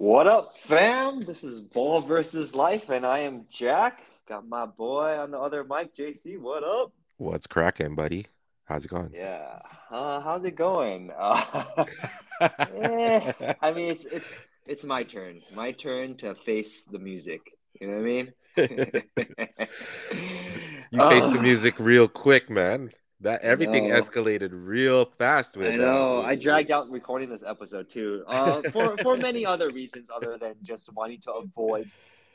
What up, fam? This is Ball versus Life, and I am Jack. Got my boy on the other mic, JC. What up? What's cracking, buddy? How's it going? Yeah, how's it going? I mean, it's my turn. My turn to face the music. You know what I mean? You faced the music real quick, man. That everything escalated real fast. With I know. I dragged out recording this episode too, for many other reasons other than just wanting to avoid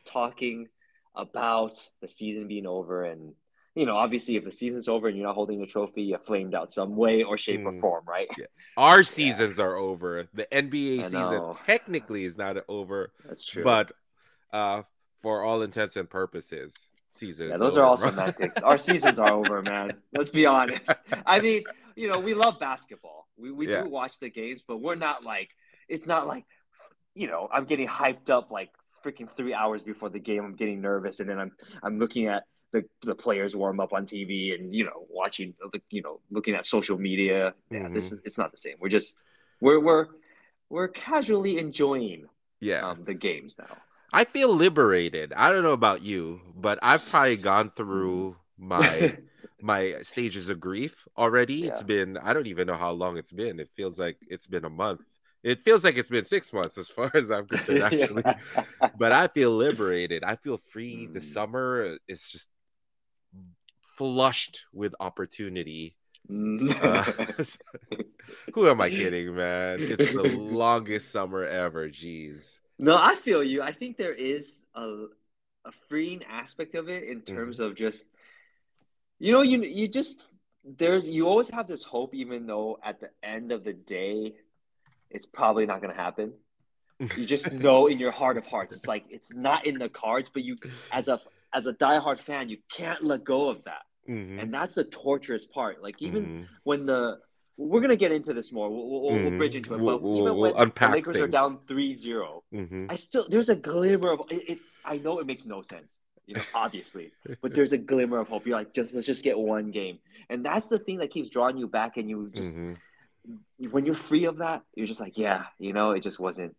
talking about the season being over. And, you know, obviously, if the season's over and you're not holding a trophy, you flamed out some way or shape or form, right? Yeah. Our seasons are over. The NBA season technically is not over. That's true. But for all intents and purposes, seasons. Yeah, those are all semantics. Our seasons are over, man. Let's be honest. I mean, you know, we love basketball. We do watch the games, but we're not like, it's not like, you know, I'm getting hyped up like freaking 3 hours before the game. I'm getting nervous, and then I'm looking at the players warm up on TV, and you know, watching, you know, looking at social media. Yeah, this is, it's not the same. We're just we're casually enjoying the games now. I feel liberated. I don't know about you, but I've probably gone through my stages of grief already. Yeah. It's been, I don't even know how long it's been. It feels like it's been a month. It feels like it's been 6 months as far as I'm concerned, actually. But I feel liberated. I feel free. The summer is just flushed with opportunity. Who am I kidding, man? It's the longest summer ever. Jeez. No, I feel you. I think there is a freeing aspect of it in terms of just, you know, you just, there's, you always have this hope, even though at the end of the day, it's probably not going to happen. You just know in your heart of hearts, it's like, it's not in the cards, but you, as a diehard fan, you can't let go of that. Mm-hmm. And that's the torturous part. Like, even when we're going to get into this more. We'll bridge into it. But even when the Lakers are down 3-0, there's a glimmer of it. I know it makes no sense, you know, obviously, but there's a glimmer of hope. You're like, let's just get one game. And that's the thing that keeps drawing you back. And you just, when you're free of that, you're just like, yeah, you know, it just wasn't.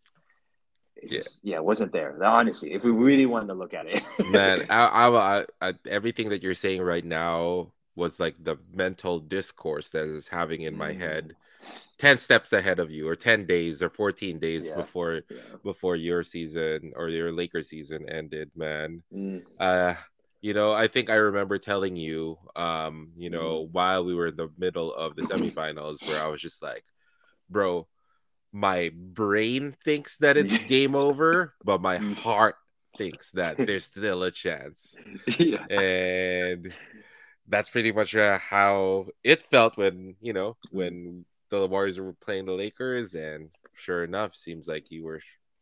It wasn't there. Honestly, if we really wanted to look at it. Man, I everything that you're saying right now was like the mental discourse that is having in my head 10 steps ahead of you, or 10 days or 14 days before your season or your Lakers season ended, man. You know, I think I remember telling you, you know, while we were in the middle of the semifinals, where I was just like, bro, my brain thinks that it's game over, but my heart thinks that there's still a chance. And that's pretty much how it felt when, you know, when the Warriors were playing the Lakers, and sure enough, seems like you were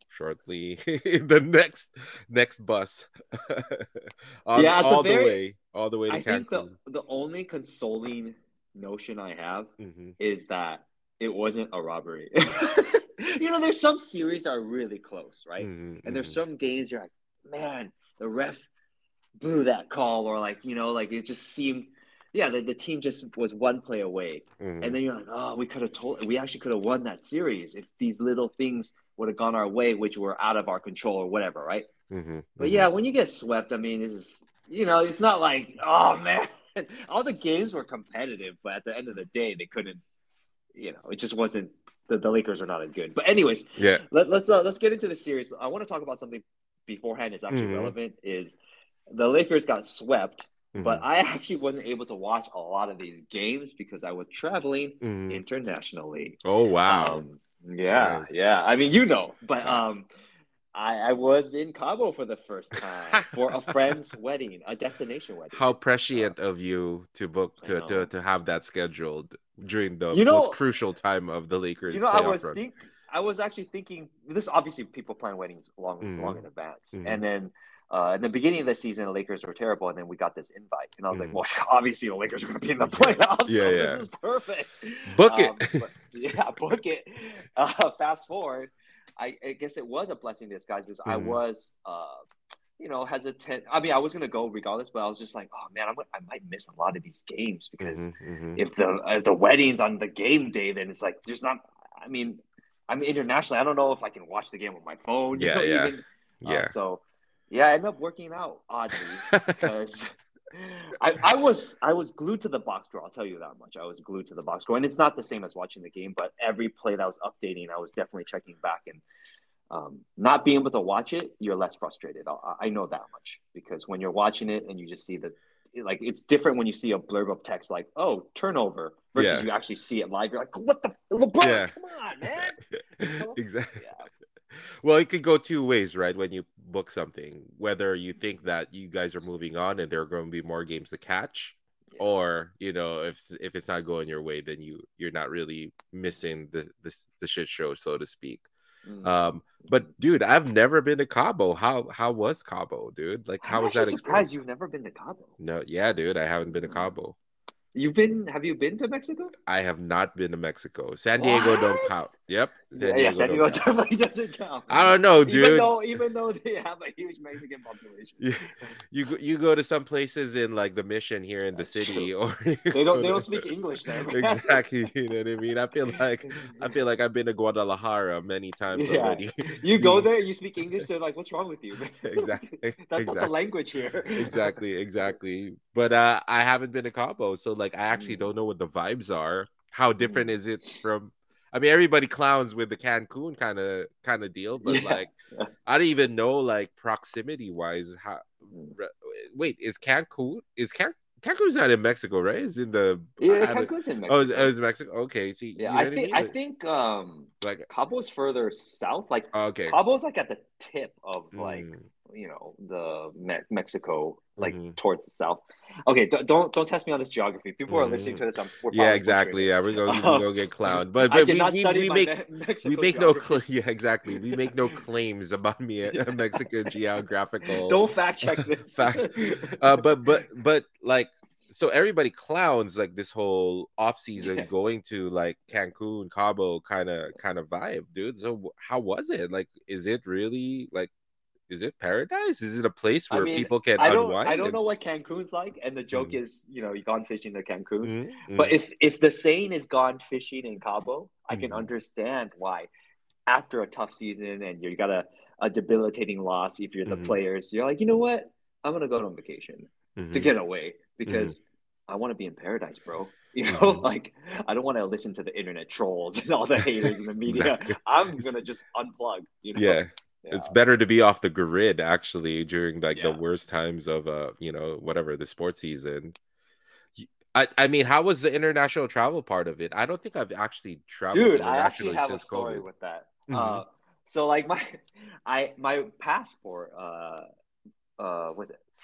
shortly in the next bus. all the way to Cancun. I think the only consoling notion I have is that it wasn't a robbery. You know, there's some series that are really close, right? And there's some games you're like, man, the ref blew that call, or like, you know, like it just seemed the team just was one play away, and then you're like, oh, we actually could have won that series if these little things would have gone our way, which were out of our control or whatever, right? But yeah, when you get swept, I mean, this is, you know, it's not like, oh man, all the games were competitive, but at the end of the day, they couldn't, you know, it just wasn't, the Lakers are not as good. But anyways, let's get into the series. I want to talk about something beforehand that's actually relevant. Is the Lakers got swept, but I actually wasn't able to watch a lot of these games because I was traveling internationally. Oh, wow. I mean, you know, but I was in Cabo for the first time for a friend's wedding, a destination wedding. How prescient of you to book, to have that scheduled during the most crucial time of the Lakers' playoff run. I was actually thinking, this obviously people plan weddings long in advance. And then in the beginning of the season, the Lakers were terrible, and then we got this invite. And I was like, well, obviously the Lakers are going to be in the playoffs, so this is perfect. Book it. Book it. Fast forward, I guess it was a blessing in disguise, because I was, you know, hesitant. I mean, I was going to go regardless, but I was just like, oh, man, I might miss a lot of these games, because if the wedding's on the game day, then it's like, there's not – I mean – I'm internationally. I don't know if I can watch the game on my phone. So, yeah, I ended up working out oddly because I was glued to the box score. I'll tell you that much. I was glued to the box score, and it's not the same as watching the game. But every play that I was updating, I was definitely checking back, and not being able to watch it, you're less frustrated. I know that much, because when you're watching it and you just see the, like, it's different when you see a blurb of text like, oh, turnover, versus you actually see it live. You're like, what the LeBron? Yeah. Come on, man. Exactly. Yeah. Well, it could go two ways, right? When you book something, whether you think that you guys are moving on and there are going to be more games to catch, or, you know, if it's not going your way, then you're not really missing the shit show, so to speak. Mm-hmm. But dude, I've never been to Cabo. How was Cabo, dude? Like, how was that experience? I'm surprised you've never been to Cabo. No, yeah, dude, I haven't been to Cabo. Have you been to Mexico? I have not been to Mexico. San Diego don't count. Yep. San Diego definitely doesn't count. I don't know, dude. Even though they have a huge Mexican population. Yeah. You go to some places in like the Mission here in the city, or they don't speak English there. Man. Exactly. You know what I mean? I feel like I've been to Guadalajara many times already. You go there, you speak English, they're like, what's wrong with you? Exactly. That's not the language here. Exactly. But I haven't been to Cabo, so like, I actually don't know what the vibes are. How different is it from? I mean, everybody clowns with the Cancun kind of deal, but like, I don't even know, like, proximity wise. How? Wait, is Cancun? Cancun's not in Mexico, right? It's in the Cancun's in Mexico. Oh, it's Mexico. Okay, see. Yeah, I think. Like Cabo's further south. Like, okay, Cabo's like at the tip of like. You know, the Mexico, like towards the south. Okay, don't test me on this geography. People are listening to this. We're going to get clowned. But we make no claims about me Mexican geographical. Don't fact check this. Facts. But like, so everybody clowns like this whole off season going to like Cancun, Cabo kind of vibe, dude. So how was it? Like, is it really like? Is it paradise? Is it a place where people can unwind? I don't know what Cancun's like. And the joke is, you know, you've gone fishing to Cancun. But if the saying is gone fishing in Cabo, I can understand why. After a tough season and you got a debilitating loss, if you're the players, you're like, you know what? I'm going to go on vacation to get away because I want to be in paradise, bro. You know, like, I don't want to listen to the internet trolls and all the haters in the media. Exactly. I'm going to just unplug, you know? Yeah. Yeah. It's better to be off the grid, actually, during like the worst times of, you know, whatever, the sports season. I mean, how was the international travel part of it? I don't think I've actually traveled. Dude, I actually have a story with that. So like my passport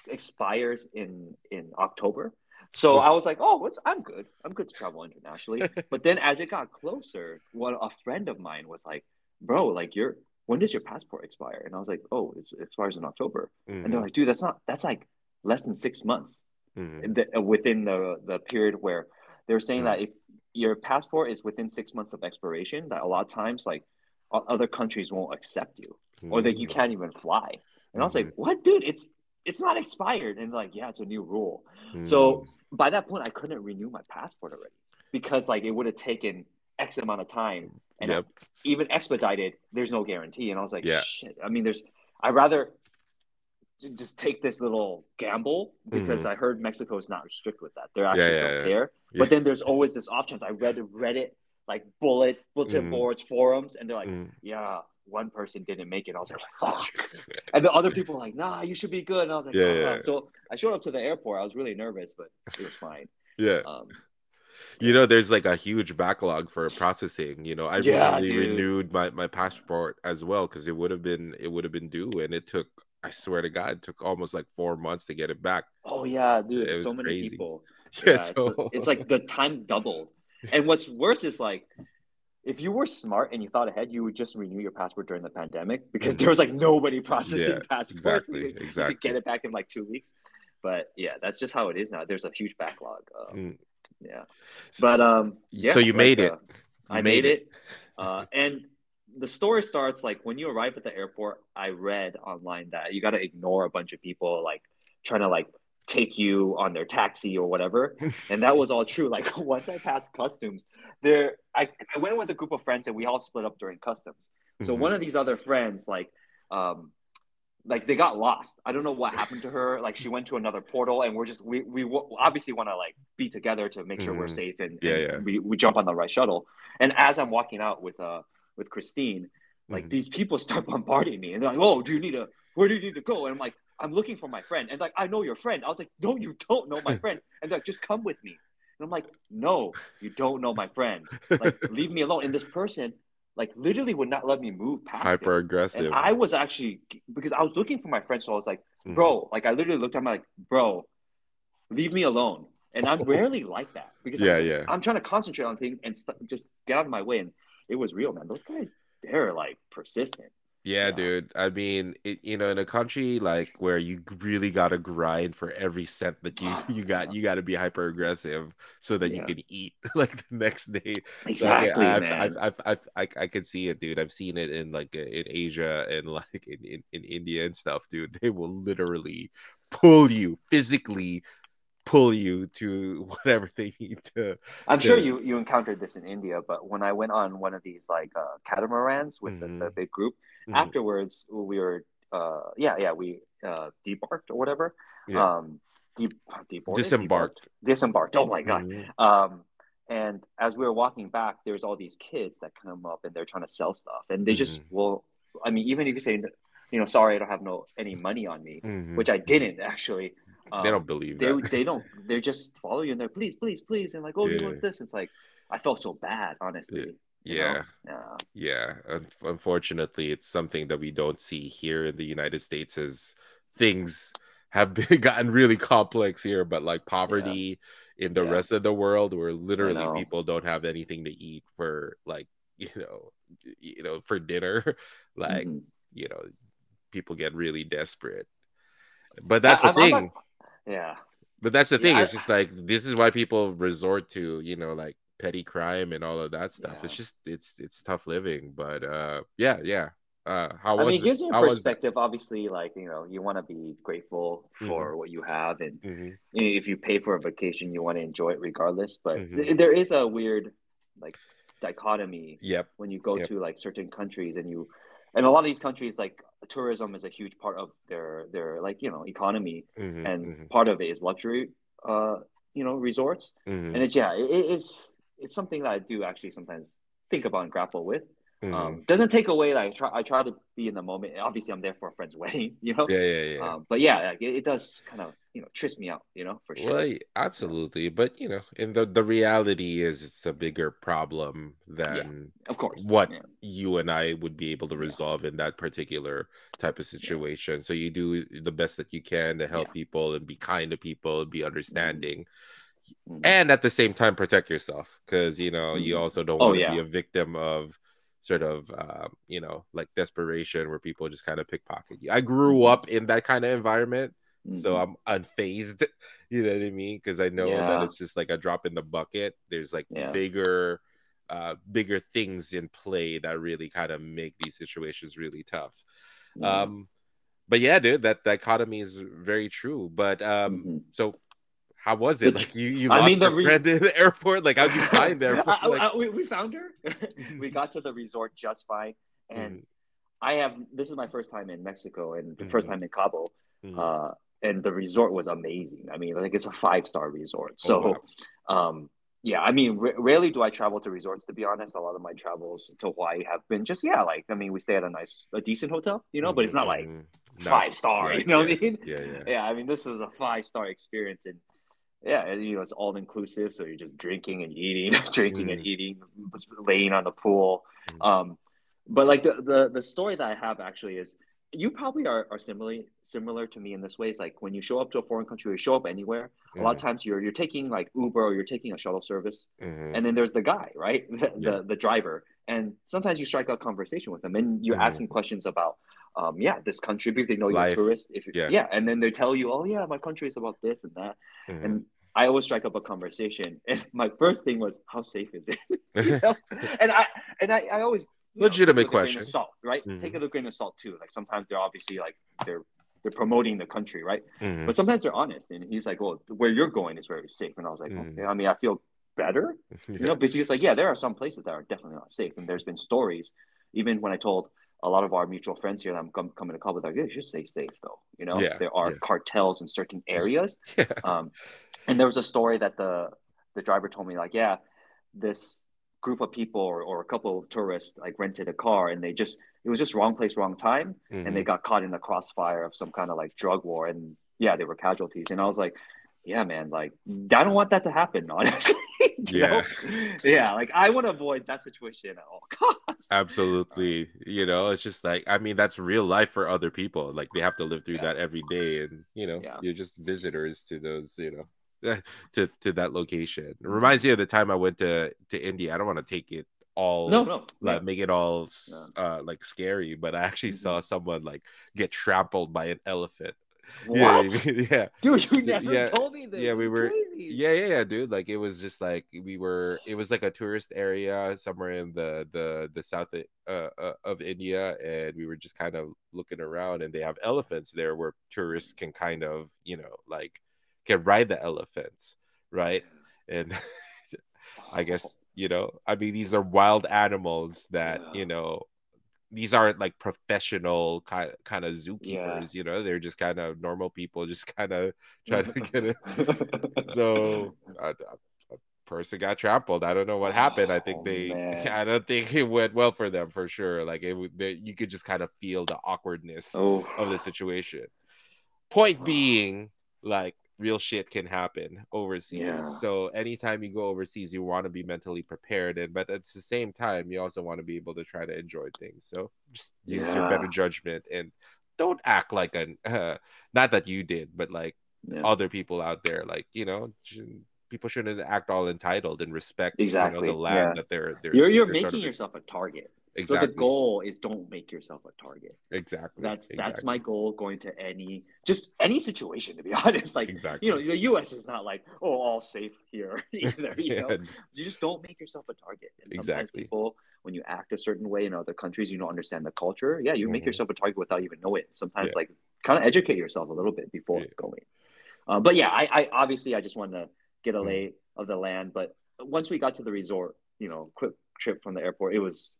expires in October. So I was like, I'm good. I'm good to travel internationally. But then as it got closer, a friend of mine was like, bro, like when does your passport expire? And I was like, oh, it expires in October. And they're like, dude, that's like less than 6 months within the period where they were saying that if your passport is within 6 months of expiration, that a lot of times like other countries won't accept you or that you can't even fly. And I was like, what, dude, it's not expired. And they're like, yeah, it's a new rule. So by that point, I couldn't renew my passport already because like it would have taken X amount of time. And even expedited, there's no guarantee. And I was like, shit. I mean, I'd rather just take this little gamble because I heard Mexico is not strict with that. They're actually don't care. Yeah. But then there's always this off chance. I read Reddit, like bulletin boards, forums, and they're like, one person didn't make it. I was like, fuck. And the other people were like, nah, you should be good. And I was like, So I showed up to the airport. I was really nervous, but it was fine. You know, there's like a huge backlog for processing. You know, I recently renewed my passport as well because it would have been due, and it took, I swear to God, it took almost like 4 months to get it back. Oh yeah, dude, it was so many crazy. People. Yeah, it's like the time doubled. And what's worse is like, if you were smart and you thought ahead, you would just renew your passport during the pandemic because there was like nobody processing passports. Exactly. You could get it back in like 2 weeks. But yeah, that's just how it is now. There's a huge backlog. Yeah, but so you made it. I made it, and the story starts like when you arrive at the airport. I read online that you got to ignore a bunch of people like trying to like take you on their taxi or whatever. And that was all true. Like, once I passed customs there, I went with a group of friends and we all split up during customs. So one of these other friends, like they got lost. I don't know what happened to her. Like, she went to another portal, and we're just, we obviously want to like be together to make sure we're safe. We jump on the right shuttle. And as I'm walking out with Christine, like these people start bombarding me and they're like, "Oh, where do you need to go?" And I'm like, "I'm looking for my friend." And like, "I know your friend." I was like, "No, you don't know my friend." And they're like, "Just come with me." And I'm like, "No, you don't know my friend. Like, leave me alone." And this person, like, literally would not let me move past. Hyper aggressive. And I was actually, because I was looking for my friend, so I was like, "Bro," like I literally looked at him like, "Bro, leave me alone." And I'm rarely like that because I'm trying to concentrate on things and just get out of my way. And it was real, man. Those guys, they're like persistent. Yeah, dude. I mean, in a country like where you really gotta grind for every cent that you gotta be hyper aggressive so that you can eat like the next day. Exactly, like, man. I can see it, dude. I've seen it in like in Asia and like in India and stuff, dude. They will literally pull you physically. Pull you to whatever they need to. Sure you encountered this in India, but when I went on one of these like catamarans with the big group, afterwards we were we debarked or whatever. Yeah. Disembarked. Oh my god. And as we were walking back, there's all these kids that come up and they're trying to sell stuff, and they just will. I mean, even if you say, sorry, I don't have any money on me, which I didn't actually. They don't believe that. They don't. They just follow you and they're please, please, please, and like, "Oh, you want this?" It's like, I felt so bad, honestly. Yeah. Unfortunately, it's something that we don't see here in the United States, as things have gotten really complex here. But like poverty in the rest of the world, where literally people don't have anything to eat for like for dinner, like people get really desperate. But that's the thing. But that's the thing. It's just like, this is why people resort to, like petty crime and all of that stuff. Yeah. It's just, it's tough living. But it gives you a perspective. Obviously, like, you want to be grateful for what you have. And if you pay for a vacation, you want to enjoy it regardless. But there is a weird, like, dichotomy when you go to like certain countries and a lot of these countries, like, tourism is a huge part of their like, economy, and part of it is luxury, resorts. And it's, it's something that I do actually sometimes think about and grapple with. Doesn't take away, like, I try to be in the moment. Obviously, I'm there for a friend's wedding, but like, it does kind of, triss me out, for sure. Well, absolutely. But, and the reality is, it's a bigger problem than of course what you and I would be able to resolve in that particular type of situation. So you do the best that you can to help people and be kind to people and be understanding. And at the same time, protect yourself, because, you also don't want to be a victim of sort of, like desperation, where people just kind of pickpocket you. I grew up in that kind of environment. So I'm unfazed, you know what I mean? Because I know that it's just like a drop in the bucket. There's like bigger things in play that really kind of make these situations really tough. But dude, that dichotomy is very true. But so how was it? Like, you lost your friend in the airport? Like, how'd you find the airport? We found her. We got to the resort just fine. And this is my first time in Mexico and the first time in Cabo. And the resort was amazing. I mean, like, it's a 5-star resort. So, rarely do I travel to resorts, to be honest. A lot of my travels to Hawaii have been just, we stay at a decent hotel, but it's not like 5-star, what I mean? This was a 5-star experience. And it's all inclusive. So you're just drinking and eating, laying on the pool. But like the story that I have actually is, you probably are similar to me in this way. It's like, when you show up to a foreign country or show up anywhere, a lot of times you're taking like Uber or you're taking a shuttle service, and then there's the guy, right? The driver, and sometimes you strike up a conversation with them, and you're asking questions about this country, because they know you're a tourist. And then they tell you, "Oh yeah, my country is about this and that," and I always strike up a conversation. And my first thing was, "How safe is it?" And I always. Legitimate question. Take it with a grain of salt too. Like, sometimes they're obviously like they're they're promoting the country, right? Mm-hmm. But sometimes they're honest, and he's like, "Well, where you're going is very safe." And I was like, mm-hmm. "Okay, I mean, I feel better, yeah. you know." Because he's like, "Yeah, there are some places that are definitely not safe," and there's been stories, even when I told a lot of our mutual friends here that I'm coming to Cabo, like, "Yeah, just stay safe, though." You know, yeah. there are yeah. cartels in certain areas, yeah. And there was a story that the driver told me, like, "Yeah, this group of people or a couple of tourists like rented a car, and it was just wrong place, wrong time." Mm-hmm. And they got caught in the crossfire of some kind of like drug war. And yeah, they were casualties. And I was like, yeah, man, like I don't want that to happen, honestly. Yeah. know? Yeah. Like I want to avoid that situation at all costs. Absolutely. You know, it's just like, I mean, that's real life for other people. Like they have to live through yeah. that every day. And, you know, yeah. you're just visitors to those, you know, to that location. It reminds me of the time I went to India. I don't want to take it all like, make it all like scary, but I actually mm-hmm. saw someone like get trampled by an elephant. What? You know what I mean? Yeah, dude, you never told me this. Yeah, we were crazy. Yeah, dude. Like it was just like it was like a tourist area somewhere in the south of India, and we were just kind of looking around, and they have elephants there where tourists can kind of can ride the elephants, right? And I guess, you know, I mean, these are wild animals that, yeah. you know, these aren't like professional kind of zookeepers, yeah. you know, they're just kind of normal people just kind of trying to get it. So a person got trampled. I don't know what happened. I don't think it went well for them for sure. Like you could just kind of feel the awkwardness of the situation. Point being, like, real shit can happen overseas. Yeah. So anytime you go overseas, you want to be mentally prepared, but at the same time, you also want to be able to try to enjoy things. So just use your better judgment and don't act like not that you did, but like other people out there, like, you know, people shouldn't act all entitled and respect exactly the land that they're you're making sort of yourself a target. Exactly. So the goal is don't make yourself a target. Exactly. That's my goal going to any situation, to be honest. Like, you know, the U.S. is not like, oh, all safe here either. You know, you just don't make yourself a target. And sometimes people, when you act a certain way in other countries, you don't understand the culture. Yeah, you make yourself a target without even knowing it. Sometimes, like, kind of educate yourself a little bit before going. But yeah, I obviously I just wanted to get a lay of the land. But once we got to the resort, you know, quick trip from the airport, it was.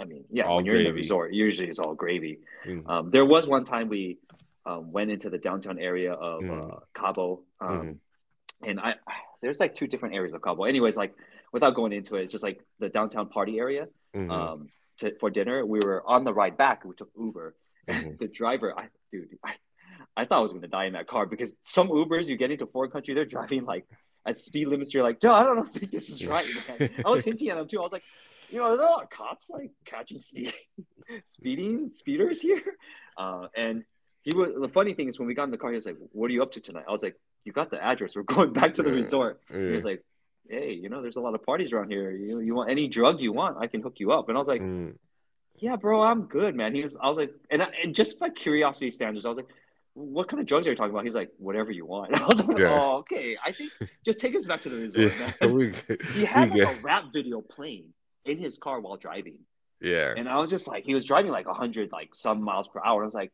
I mean, yeah, all when you're in the resort, usually it's all gravy. Mm-hmm. There was one time we went into the downtown area of Cabo. And there's like two different areas of Cabo. Anyways, like without going into it, it's just like the downtown party area for dinner. We were on the ride back. We took Uber. Mm-hmm. The driver, I thought I was going to die in that car because some Ubers, you get into foreign country, they're driving like at speed limits. You're like, Joe, I don't think this is right, man. I was hinting at them too. I was like, you know, there are a lot of cops like catching speeders here. And the funny thing is when we got in the car, he was like, what are you up to tonight? I was like, you got the address. We're going back to the resort. He was like, hey, you know, there's a lot of parties around here. You want any drug you want, I can hook you up. And I was like, yeah, bro, I'm good, man. I was like, and just by curiosity standards, I was like, what kind of drugs are you talking about? He's like, whatever you want. And I was like, oh, okay. I think just take us back to the resort, man. He had like a rap video playing in his car while driving. Yeah. And I was just like, he was driving like 100 like some miles per hour. And I was like,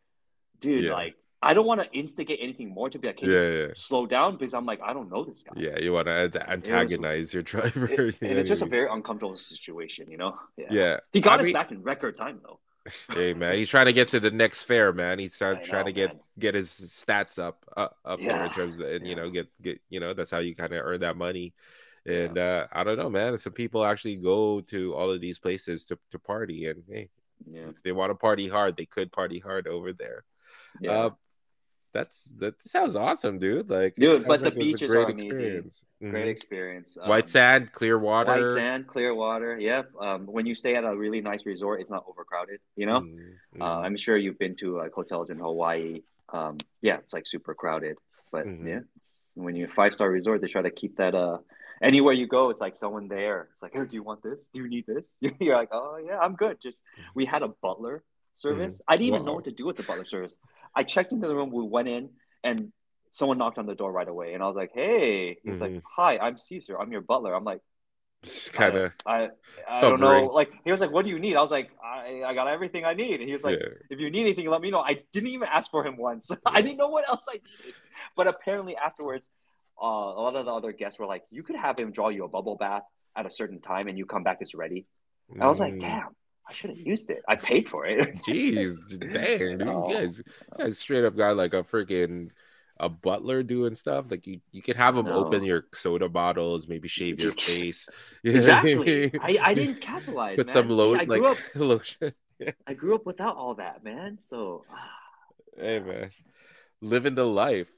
dude, like I don't want to instigate anything more to be like, can you slow down? Because I'm like, I don't know this guy. Yeah, you want to antagonize your driver. And it's just a very uncomfortable situation, you know? Yeah. He got us back in record time though. Hey man, he's trying to get to the next fair, man. He's trying to get his stats up there in terms of you know, get you know, that's how you kind of earn that money. And I don't know, man. Some people actually go to all of these places to party, and hey, if they want to party hard, they could party hard over there. Yeah. That sounds awesome, dude. Like, dude, but the beaches are amazing. Great experience. White sand, clear water. Yep. When you stay at a really nice resort, it's not overcrowded. You know, I'm sure you've been to like hotels in Hawaii. Yeah, it's like super crowded, but when you're a 5-star resort, they try to keep that anywhere you go, it's like someone there. It's like, oh, do you want this? Do you need this? You're like, oh, yeah, I'm good. Just we had a butler service. I didn't even know what to do with the butler service. I checked into the room. We went in and someone knocked on the door right away. And I was like, hey. He was like, hi, I'm Caesar. I'm your butler. I'm like, Just kind of. I don't know. Like, he was like, "What do you need?" I was like, "I got everything I need." And he was like, "If you need anything, let me know." I didn't even ask for him once. I didn't know what else I needed. But apparently afterwards, a lot of the other guests were like, "You could have him draw you a bubble bath at a certain time, and you come back as ready." And I was like, "Damn, I should have used it. I paid for it." Jeez, dang, dude. Oh. You guys straight up got like a freaking. A butler doing stuff like you could have them open your soda bottles, maybe shave your face. You exactly. I didn't capitalize. Put man. Some load like grew up, lotion. I grew up without all that, man. So, hey, man, living the life.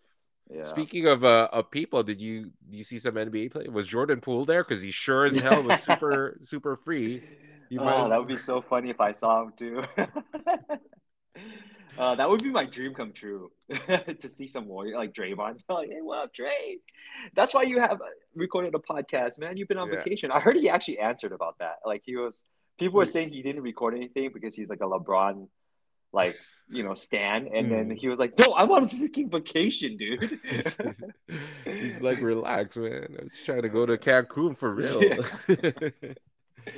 Yeah. Speaking of people, did you see some NBA play? Was Jordan Poole there? Because he sure as hell was super free. That would be so funny if I saw him too. That would be my dream come true to see some Warrior like Draymond. Like, hey, what up, Dray? That's why you have recorded a podcast, man. You've been on vacation. I heard he actually answered about that. Like, people were saying he didn't record anything because he's like a LeBron, like, you know, stan. And then he was like, "No, I'm on freaking vacation, dude." He's like, "Relax, man. I was trying to go to Cancun for real." Yeah.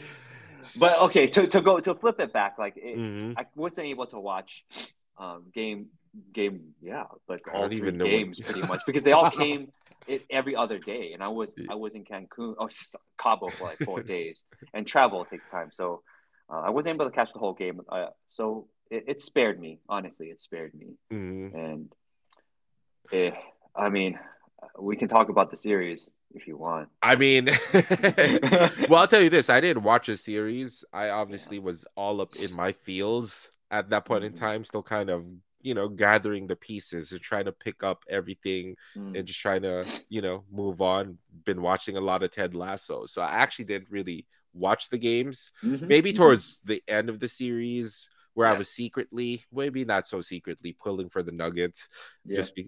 But okay, to flip it back, like I wasn't able to watch game, like all three games pretty much because they all came every other day, and I was in Cancun, Cabo for like 4 days, and travel takes time, so I wasn't able to catch the whole game. So it spared me, honestly, and I mean, we can talk about the series if you want. I mean, well, I'll tell you this. I didn't watch a series. I obviously was all up in my feels at that point in time, still kind of, you know, gathering the pieces and trying to pick up everything and just trying to, you know, move on. Been watching a lot of Ted Lasso. So I actually didn't really watch the games. Maybe towards the end of the series where I was secretly, maybe not so secretly, pulling for the Nuggets. Yeah. Just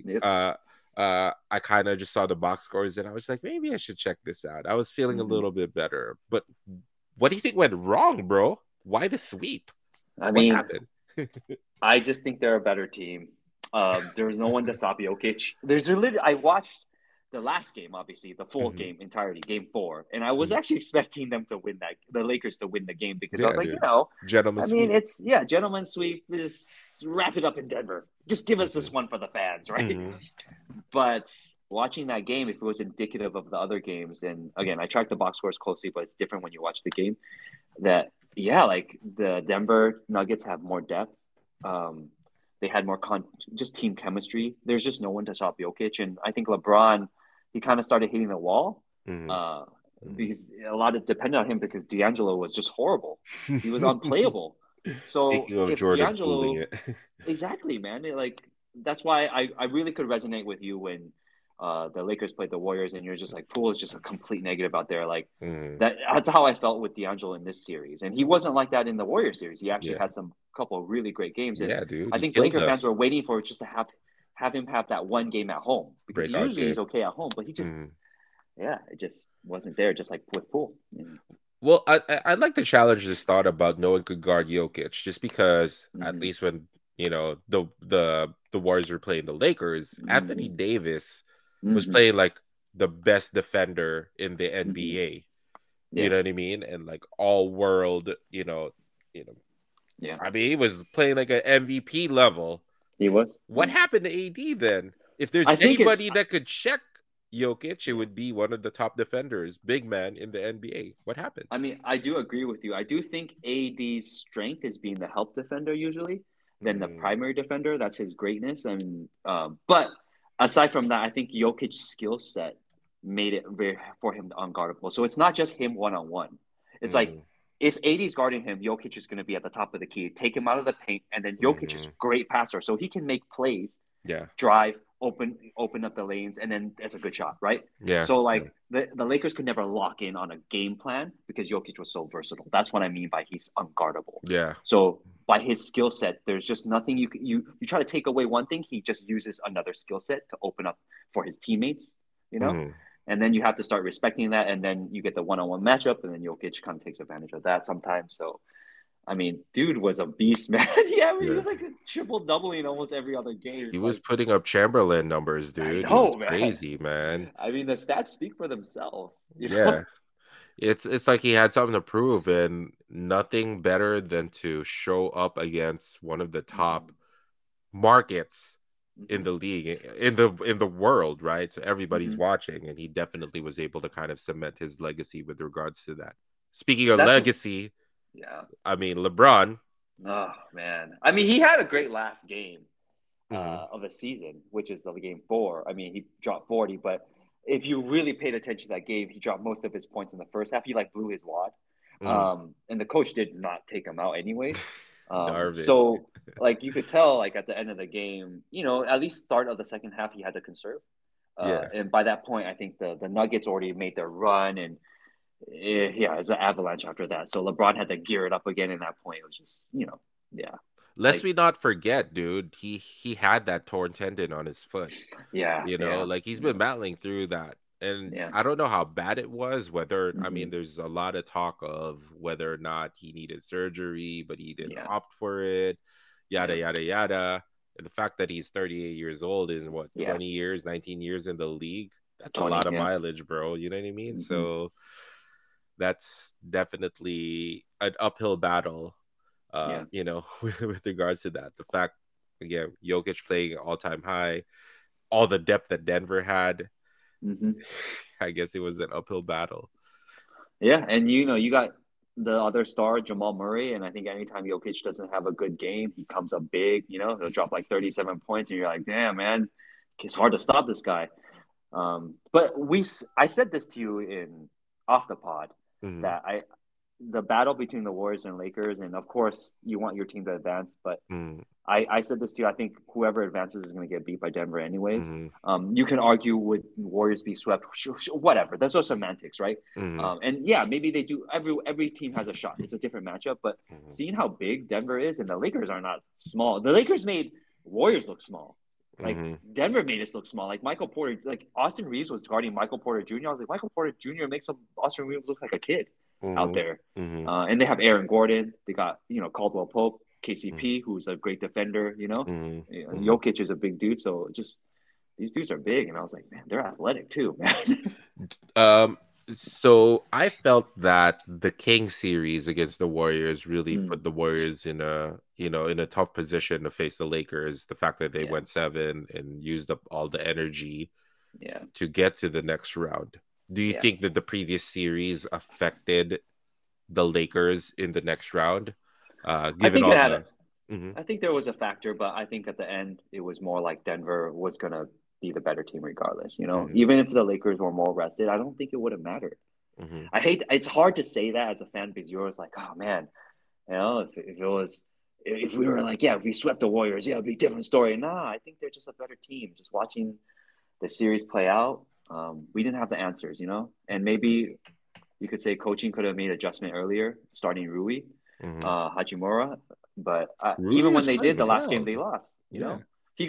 I kind of just saw the box scores and I was like, maybe I should check this out. I was feeling a little bit better. But what do you think went wrong, bro? Why the sweep? I mean, happened? I just think they're a better team. There was no one to stop Jokic. I watched the last game, obviously, the full game entirety, game 4. And I was actually expecting them to win the Lakers to win the game because I was like, you know, sweep. It's gentlemen sweep. Just wrap it up in Denver. Just give us this one for the fans, right? But watching that game, if it was indicative of the other games, and again, I tracked the box scores closely, but it's different when you watch the game. That like the Denver Nuggets have more depth. They had more just team chemistry. There's just no one to stop Jokic, and I think LeBron. He kind of started hitting the wall because a lot of depended on him because D'Angelo was just horrible. He was unplayable. So speaking of Jordan D'Angelo, exactly, man. Like that's why I really could resonate with you when the Lakers played the Warriors, and you're just like, Poole is just a complete negative out there. Like that's how I felt with D'Angelo in this series, and he wasn't like that in the Warriors series. He actually had a couple of really great games. And dude. I think Lakers fans were waiting for it just to have him have that one game at home because usually he's okay at home, but he just, it just wasn't there, just like with Poole. Well, I'd like to challenge this thought about no one could guard Jokic just because at least when, you know, the Warriors were playing the Lakers, Anthony Davis was playing like the best defender in the NBA. You know what I mean? And like all world, you know, I mean, he was playing like an MVP level. He was. What happened to AD then? If there's anybody that could check Jokic, it would be one of the top defenders, big man in the NBA. What happened? I mean, I do agree with you. I do think AD's strength is being the help defender usually, than the primary defender. That's his greatness. And but aside from that, I think Jokic's skill set made it very for him unguardable. So it's not just him one-on-one. It's like if AD's guarding him, Jokic is going to be at the top of the key. Take him out of the paint, and then Jokic is a great passer, so he can make plays, drive, open up the lanes, and then that's a good shot, right? Yeah. So, like, the Lakers could never lock in on a game plan because Jokic was so versatile. That's what I mean by he's unguardable. Yeah. So, by his skill set, there's just nothing you try to take away one thing, he just uses another skill set to open up for his teammates, you know? And then you have to start respecting that, and then you get the one-on-one matchup, and then Jokic kind of takes advantage of that sometimes. So, I mean, dude was a beast, man. He was like a triple-double in almost every other game. He was putting up Chamberlain numbers, dude. It was crazy, man. I mean, the stats speak for themselves. You know? It's like he had something to prove, and nothing better than to show up against one of the top markets in the league, in the world, right? So everybody's watching, and he definitely was able to kind of cement his legacy with regards to that. Speaking of legacy, I mean, LeBron. Oh, man. I mean, he had a great last game of the season, which is the game 4. I mean, he dropped 40, but if you really paid attention to that game, he dropped most of his points in the first half. He, like, blew his wad. And the coach did not take him out anyways. So, like, you could tell, like, at the end of the game, you know, at least start of the second half, he had to conserve. And by that point, I think the Nuggets already made their run, and it was an avalanche after that. So LeBron had to gear it up again in that point. It was just, you know, Lest we not forget, dude, he had that torn tendon on his foot. Like, he's been battling through that. And I don't know how bad it was, whether, I mean, there's a lot of talk of whether or not he needed surgery, but he didn't opt for it, yada, yada, yada. And the fact that he's 38 years old is, what, 20 years, 19 years in the league? That's 20, a lot of mileage, bro. You know what I mean? So that's definitely an uphill battle, you know, with regards to that. The fact, again, Jokic playing all-time high, all the depth that Denver had, I guess it was an uphill battle. Yeah, and you know, you got the other star, Jamal Murray, and I think anytime Jokic doesn't have a good game, he comes up big, you know, he'll drop like 37 points, and you're like, damn, man, it's hard to stop this guy. But I said this to you in off the pod, that the battle between the Warriors and Lakers, and of course, you want your team to advance, but I said this to you, I think whoever advances is going to get beat by Denver anyways. You can argue, would Warriors be swept? Whatever. That's all semantics, right? And yeah, maybe they do. Every team has a shot. It's a different matchup, but seeing how big Denver is, and the Lakers are not small. The Lakers made Warriors look small. Like, Denver made us look small. Like, Michael Porter, like, Austin Reeves was guarding Michael Porter Jr. I was like, Michael Porter Jr. makes Austin Reeves look like a kid. Out there, and they have Aaron Gordon. They got, you know, Caldwell Pope, KCP, who's a great defender. You know, Jokic is a big dude, so just these dudes are big. And I was like, man, they're athletic too, man. So I felt that the King series against the Warriors really put the Warriors in a tough position to face the Lakers. The fact that they went 7 and used up all the energy, to get to the next round. Do you think that the previous series affected the Lakers in the next round? I think there was a factor, but I think at the end, it was more like Denver was going to be the better team regardless. You know, even if the Lakers were more rested, I don't think it would have mattered. It's hard to say that as a fan because you're always like, oh, man, you know, if we were like, if we swept the Warriors, it'd be a different story. Nah, I think they're just a better team. Just watching the series play out. We didn't have the answers, you know, and maybe you could say coaching could have made adjustment earlier, starting Rui Hachimura, but even when they did the last game, they lost. You know, he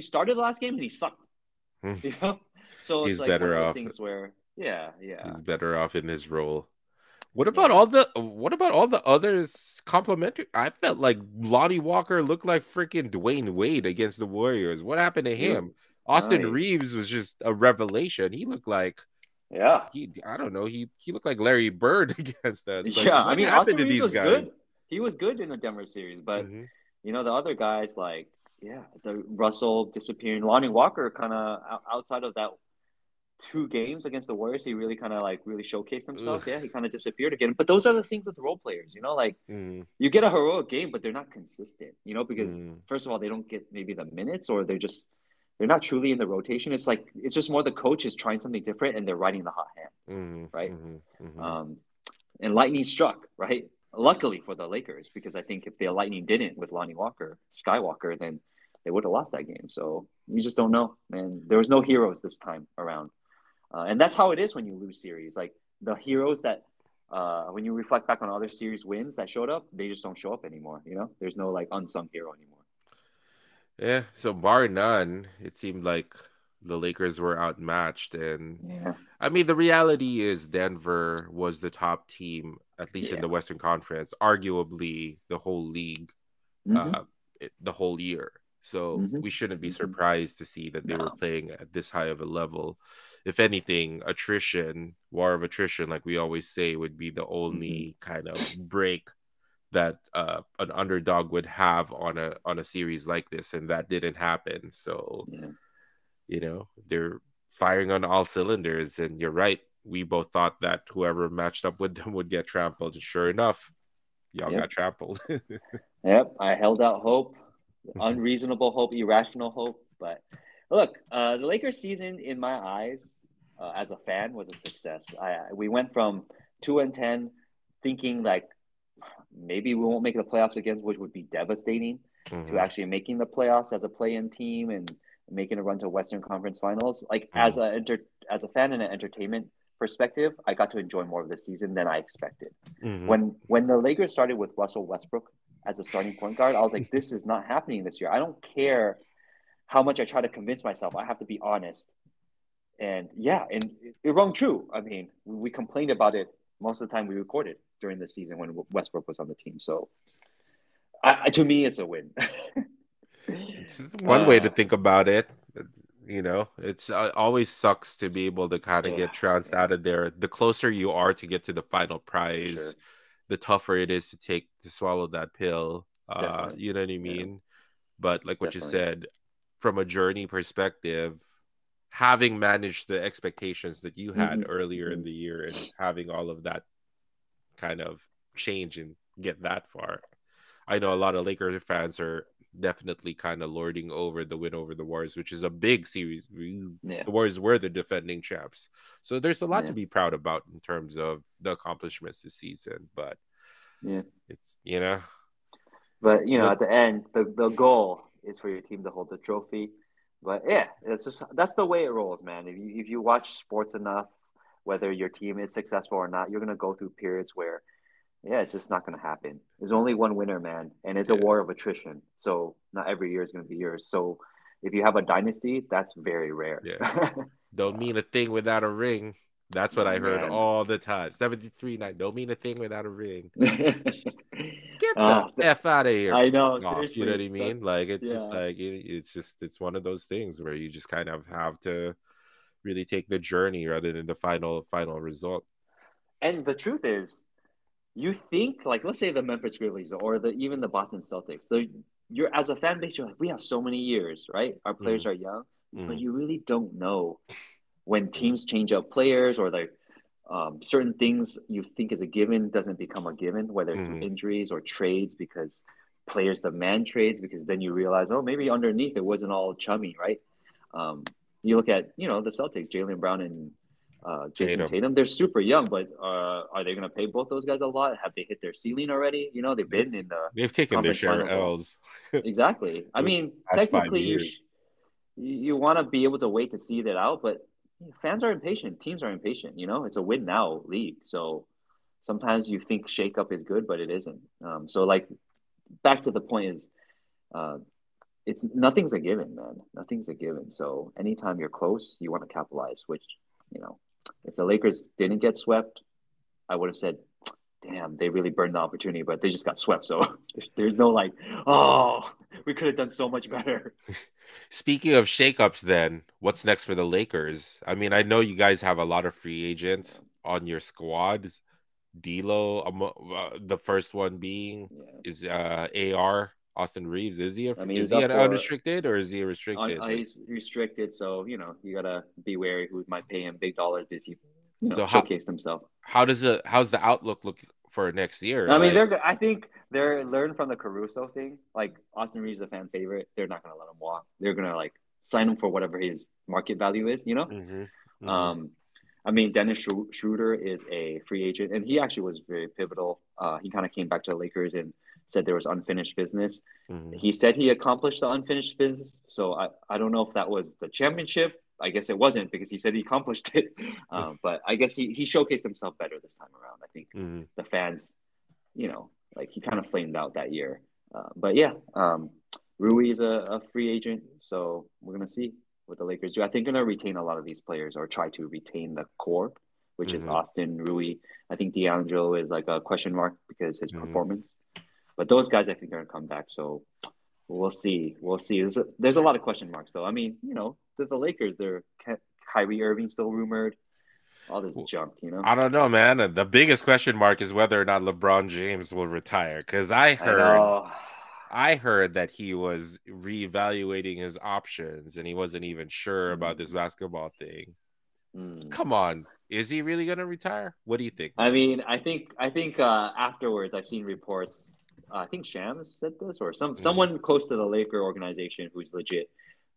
started the last game and he sucked. You know, so it's like one of those things where he's better off in his role. What about all the others complimentary? I felt like Lonnie Walker looked like freaking Dwayne Wade against the Warriors. What happened to him? Austin Reeves was just a revelation. He looked like, I don't know. He looked like Larry Bird against us. Like, I mean, Austin Reeves was good. He was good in the Denver series, but you know the other guys like the Russell disappearing, Lonnie Walker kind of outside of that 2 games against the Warriors, he really kind of like really showcased himself. He kind of disappeared again. But those are the things with role players, you know, like you get a heroic game, but they're not consistent, you know, because first of all, they don't get maybe the minutes, or they're not truly in the rotation. It's like, it's just more the coach is trying something different and they're riding the hot hand, right? And lightning struck, right? Luckily for the Lakers, because I think if the lightning didn't with Lonnie Walker, Skywalker, then they would have lost that game. So you just don't know, man. There was no heroes this time around. And that's how it is when you lose series. Like the heroes that, when you reflect back on other series wins that showed up, they just don't show up anymore. You know, there's no like unsung hero anymore. Yeah, so bar none, it seemed like the Lakers were outmatched. And I mean, the reality is Denver was the top team, at least in the Western Conference, arguably the whole league, the whole year. So we shouldn't be surprised to see that they were playing at this high of a level. If anything, attrition, war of attrition, like we always say, would be the only kind of break that an underdog would have on a series like this, and that didn't happen. So, you know, they're firing on all cylinders, and you're right. We both thought that whoever matched up with them would get trampled. And sure enough, y'all got trampled. I held out hope, unreasonable hope, irrational hope. But look, the Lakers season, in my eyes, as a fan, was a success. We went from 2-10, thinking like maybe we won't make the playoffs again, which would be devastating, to actually making the playoffs as a play-in team and making a run to Western Conference Finals. Like as a fan and an entertainment perspective, I got to enjoy more of this season than I expected. When the Lakers started with Russell Westbrook as a starting point guard, I was like, this is not happening this year. I don't care how much I try to convince myself. I have to be honest. And and it rung true. I mean, we complained about it most of the time we recorded during the season when Westbrook was on the team. So to me, it's a win. This is one way to think about it. You know, it's always sucks to be able to kind of get trounced out of there. The closer you are to get to the final prize, the tougher it is to swallow that pill. You know what I mean? But like what you said, from a journey perspective, having managed the expectations that you had earlier in the year and having all of that kind of change and get that far. I know a lot of Lakers fans are definitely kind of lording over the win over the Warriors, which is a big series. The Warriors were the defending champs. So there's a lot to be proud about in terms of the accomplishments this season. But it's, you know. But, you know, at the end, the goal is for your team to hold the trophy. But, yeah, it's just that's the way it rolls, man. If you watch sports enough, whether your team is successful or not, you're going to go through periods where, it's just not going to happen. There's only one winner, man, and it's a war of attrition. So not every year is going to be yours. So if you have a dynasty, that's very rare. Don't mean a thing without a ring. That's what I heard all the time. 73-9, don't mean a thing without a ring. Get the F out of here. I know, seriously. You know what I mean? Like, it's just like, it's one of those things where you just kind of have to really take the journey rather than the final result. And the truth is, you think, like, let's say the Memphis Grizzlies or even the Boston Celtics. You're as a fan base, you're like, we have so many years, right? Our players are young, but you really don't know when teams change up players or like certain things you think is a given doesn't become a given, whether it's injuries or trades because players demand trades, because then you realize, oh, maybe underneath it wasn't all chummy, right? You look at, you know, the Celtics, Jaylen Brown and Jason Tatum. They're super young, but are they going to pay both those guys a lot? Have they hit their ceiling already? You know, they've taken their share of L's. Exactly. I mean, technically, you want to be able to wait to see that out, but fans are impatient. Teams are impatient. You know, it's a win now league. So sometimes you think shakeup is good, but it isn't. So, like, back to the point is, it's nothing's a given, man. Nothing's a given. So anytime you're close, you want to capitalize, which, you know. If the Lakers didn't get swept, I would have said, damn, they really burned the opportunity, but they just got swept. So there's no like, oh, we could have done so much better. Speaking of shakeups, then, what's next for the Lakers? I mean, I know you guys have a lot of free agents on your squads. D'Lo, the first one being is AR. Austin Reeves, is he unrestricted or is he restricted? He's restricted, so you know you gotta be wary who might pay him big dollars because he showcased himself. How's the outlook look for next year? I mean, I think they're learned from the Caruso thing. Like Austin Reeves is a fan favorite, they're not gonna let him walk. They're gonna like sign him for whatever his market value is. You know, I mean, Dennis Schroeder is a free agent, and he actually was very pivotal. He kind of came back to the Lakers and said there was unfinished business. He said he accomplished the unfinished business. So I don't know if that was the championship. I guess it wasn't because he said he accomplished it. But I guess he showcased himself better this time around. I think the fans, you know, like he kind of flamed out that year. But yeah, Rui is a free agent. So we're going to see what the Lakers do. I think they're going to retain a lot of these players or try to retain the core, which is Austin, Rui. I think D'Angelo is like a question mark because his performance. But those guys, I think, are going to come back. So We'll see. We'll see. There's a lot of question marks, though. I mean, you know, the Lakers, they're Kyrie Irving still rumored. All this junk, you know? I don't know, man. The biggest question mark is whether or not LeBron James will retire. Because I heard that he was reevaluating his options and he wasn't even sure about this basketball thing. Come on. Is he really going to retire? What do you think? I mean, I think afterwards I've seen reports. I think Shams said this or someone close to the Laker organization who's legit.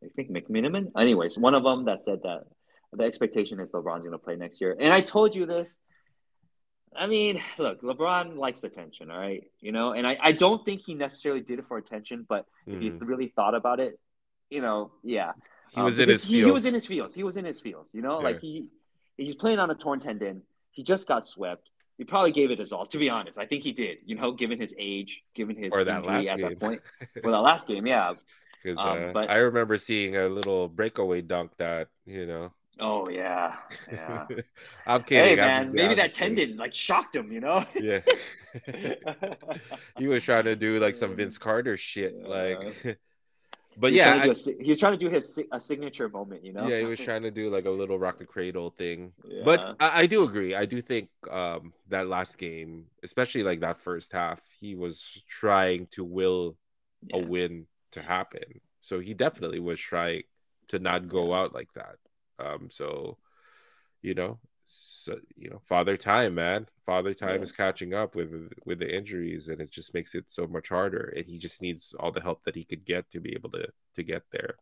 I think McMiniman. Anyways, one of them that said that the expectation is LeBron's going to play next year. And I told you this. I mean, look, LeBron likes attention, all right? You know, and I don't think he necessarily did it for attention, but if you really thought about it, you know, yeah. He was in his feels, you know? Yeah. Like, he's playing on a torn tendon. He just got swept. He probably gave it his all, to be honest. I think he did, you know, given his age, given his injury at that point. Well, that last game, yeah. Because I remember seeing a little breakaway dunk that, you know. Oh, yeah. I'm kidding. Hey, man, maybe that tendon, like, shocked him, you know? Yeah. He was trying to do, like, some Vince Carter shit, like... But he was trying to do his signature moment, you know? Yeah, he was trying to do like a little rock the cradle thing. Yeah. But I do agree. I do think that last game, especially like that first half, he was trying to will a win to happen. So he definitely was trying to not go out like that. So, father time, man. Father time is catching up with the injuries, and it just makes it so much harder. And he just needs all the help that he could get to be able to get there.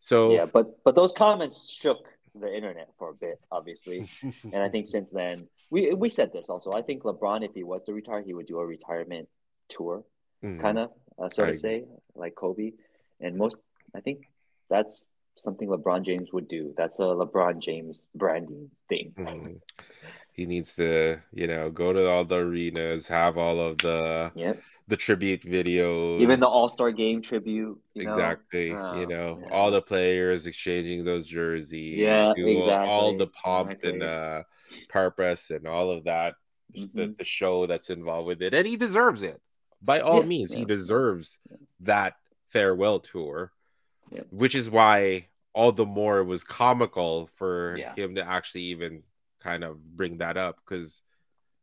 So yeah, but those comments shook the internet for a bit, obviously. And I think since then, we said this also. I think LeBron, if he was to retire, he would do a retirement tour, kind of, so to say, like Kobe. And I think that's something LeBron James would do. That's a LeBron James branding thing. He needs to, you know, go to all the arenas, have all of the tribute videos, even the All-Star Game tribute. All the players exchanging those jerseys. Yeah, exactly. All the pomp and purpose and all of that. The show that's involved with it, and he deserves it. By all means, he deserves that farewell tour. Yeah. Which is why all the more it was comical for him to actually even kind of bring that up, because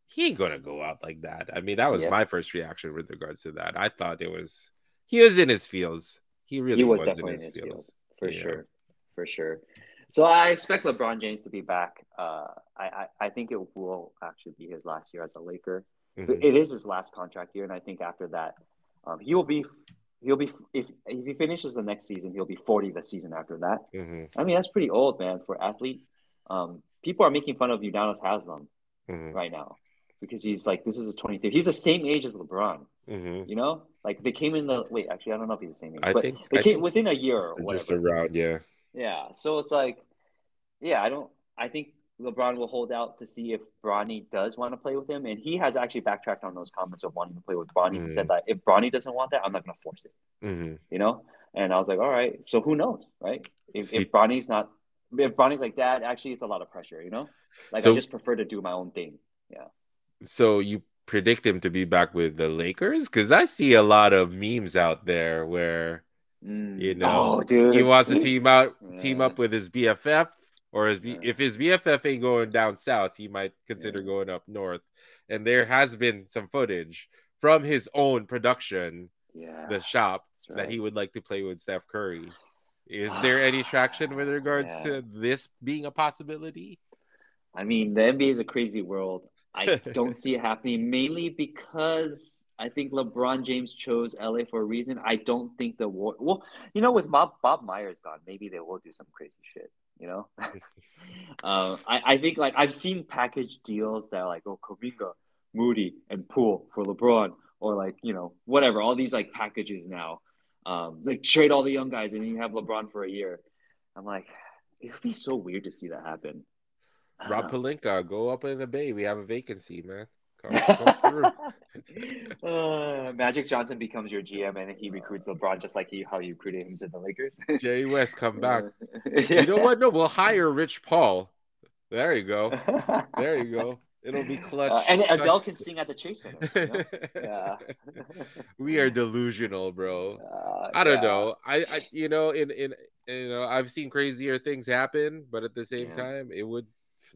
he ain't gonna go out like that. I mean, that was my first reaction with regards to that. I thought he was in his feels. He really was definitely in his feels. For sure. So I expect LeBron James to be back. I think it will actually be his last year as a Laker. Mm-hmm. It is his last contract year, and I think after that, he will be. He'll be if he finishes the next season, he'll be 40 the season after that. I mean, that's pretty old, man, for an athlete. People are making fun of Udonis Haslem right now because he's like, this is his 23rd. He's the same age as LeBron. You know, like they came in the Actually, I don't know if he's the same age. I think they came within a year or whatever. Just around, yeah. So it's like, I think LeBron will hold out to see if Bronny does want to play with him. And he has actually backtracked on those comments of wanting to play with Bronny. He said that if Bronny doesn't want that, I'm not going to force it, you know? And I was like, all right, so who knows, right? If Bronny's like that, actually it's a lot of pressure, you know? Like, so, I just prefer to do my own thing. Yeah. So you predict him to be back with the Lakers? Because I see a lot of memes out there where, you know, he wants to team up with his BFF. Or if his BFF ain't going down south, he might consider going up north. And there has been some footage from his own production, The Shop, that he would like to play with Steph Curry. Is there any traction with regards to this being a possibility? I mean, the NBA is a crazy world. I don't see it happening, mainly because I think LeBron James chose LA for a reason. I don't think with Bob Myers gone, maybe they will do some crazy shit. You know, I think like I've seen package deals that are like, oh, Kuminga, Moody, and Poole for LeBron, or like, you know, whatever. All these like packages now, like trade all the young guys and then you have LeBron for a year. I'm like, it would be so weird to see that happen. Rob Pelinka, go up in the Bay. We have a vacancy, man. Magic Johnson becomes your GM and he recruits LeBron just like how you recruited him to the Lakers. Jerry West, come back. You know what? No, we'll hire Rich Paul. There you go. It'll be clutch. And Adele can sing at the Chase Center. You know? Yeah. We are delusional, bro. I don't know. I you know, in you know, I've seen crazier things happen, but at the same time, it would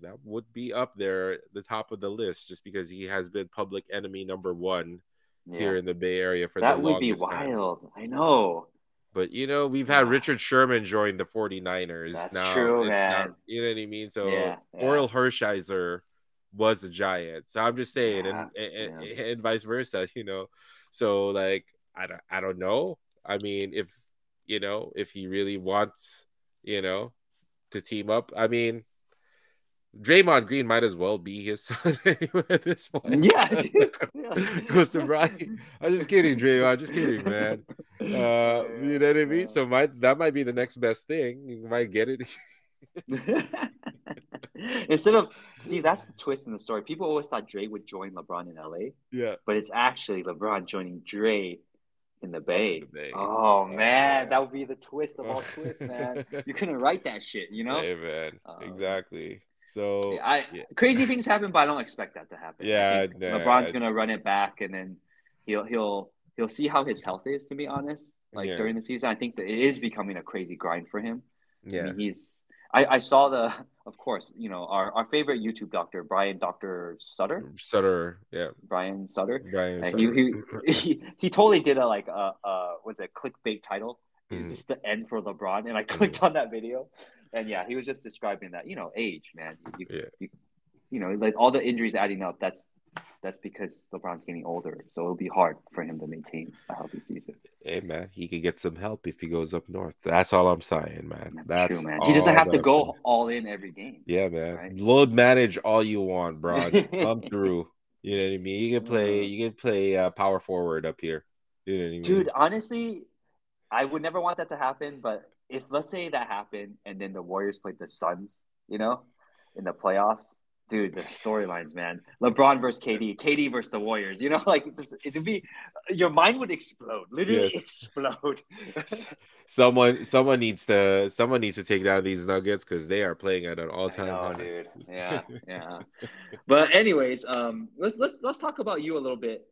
that would be up there, the top of the list, just because he has been public enemy number one here in the Bay Area for that the longest time. That would be wild. I know. But, you know, we've had Richard Sherman join the 49ers. That's true, man. Not, you know what I mean? So, Oral Hershiser was a Giant. So I'm just saying, and vice versa, you know. So, like, I don't know. I mean, if, you know, if he really wants, you know, to team up. I mean, Draymond Green might as well be his son anyway at this point. I'm just kidding, Draymond. Just kidding, man. You know what I mean? So that might be the next best thing. You might get it. Instead of that's the twist in the story. People always thought Dre would join LeBron in LA. Yeah. But it's actually LeBron joining Dre in the Bay. Oh, man. That would be the twist of all twists, man. You couldn't write that shit, you know? Hey, man. Exactly. So crazy things happen, but I don't expect that to happen. Yeah, LeBron's gonna run it back, and then he'll see how his health is. To be honest, like during the season, I think that it is becoming a crazy grind for him. Yeah, I mean, I saw of course, you know, our favorite YouTube doctor, Dr. Sutter. Brian Sutter. He totally did a what's it, clickbait title? Is this the end for LeBron? And I clicked on that video. And he was just describing that, you know, age, man. You know, like all the injuries adding up, that's because LeBron's getting older. So it'll be hard for him to maintain a healthy season. Hey, man, he could get some help if he goes up north. That's all I'm saying, man. That's true, man. He doesn't have to go all in every game. Yeah, man. Right? Load manage all you want, bro. Come through. You know what I mean? You can play power forward up here. You know what I mean? Dude, honestly, I would never want that to happen, but if let's say that happened and then the Warriors played the Suns, you know, in the playoffs, dude, the storylines, man. LeBron versus KD versus the Warriors, you know, like your mind would explode, explode. someone needs to take down these Nuggets because they are playing at an all-time high, dude. Yeah. But anyways, let's talk about you a little bit.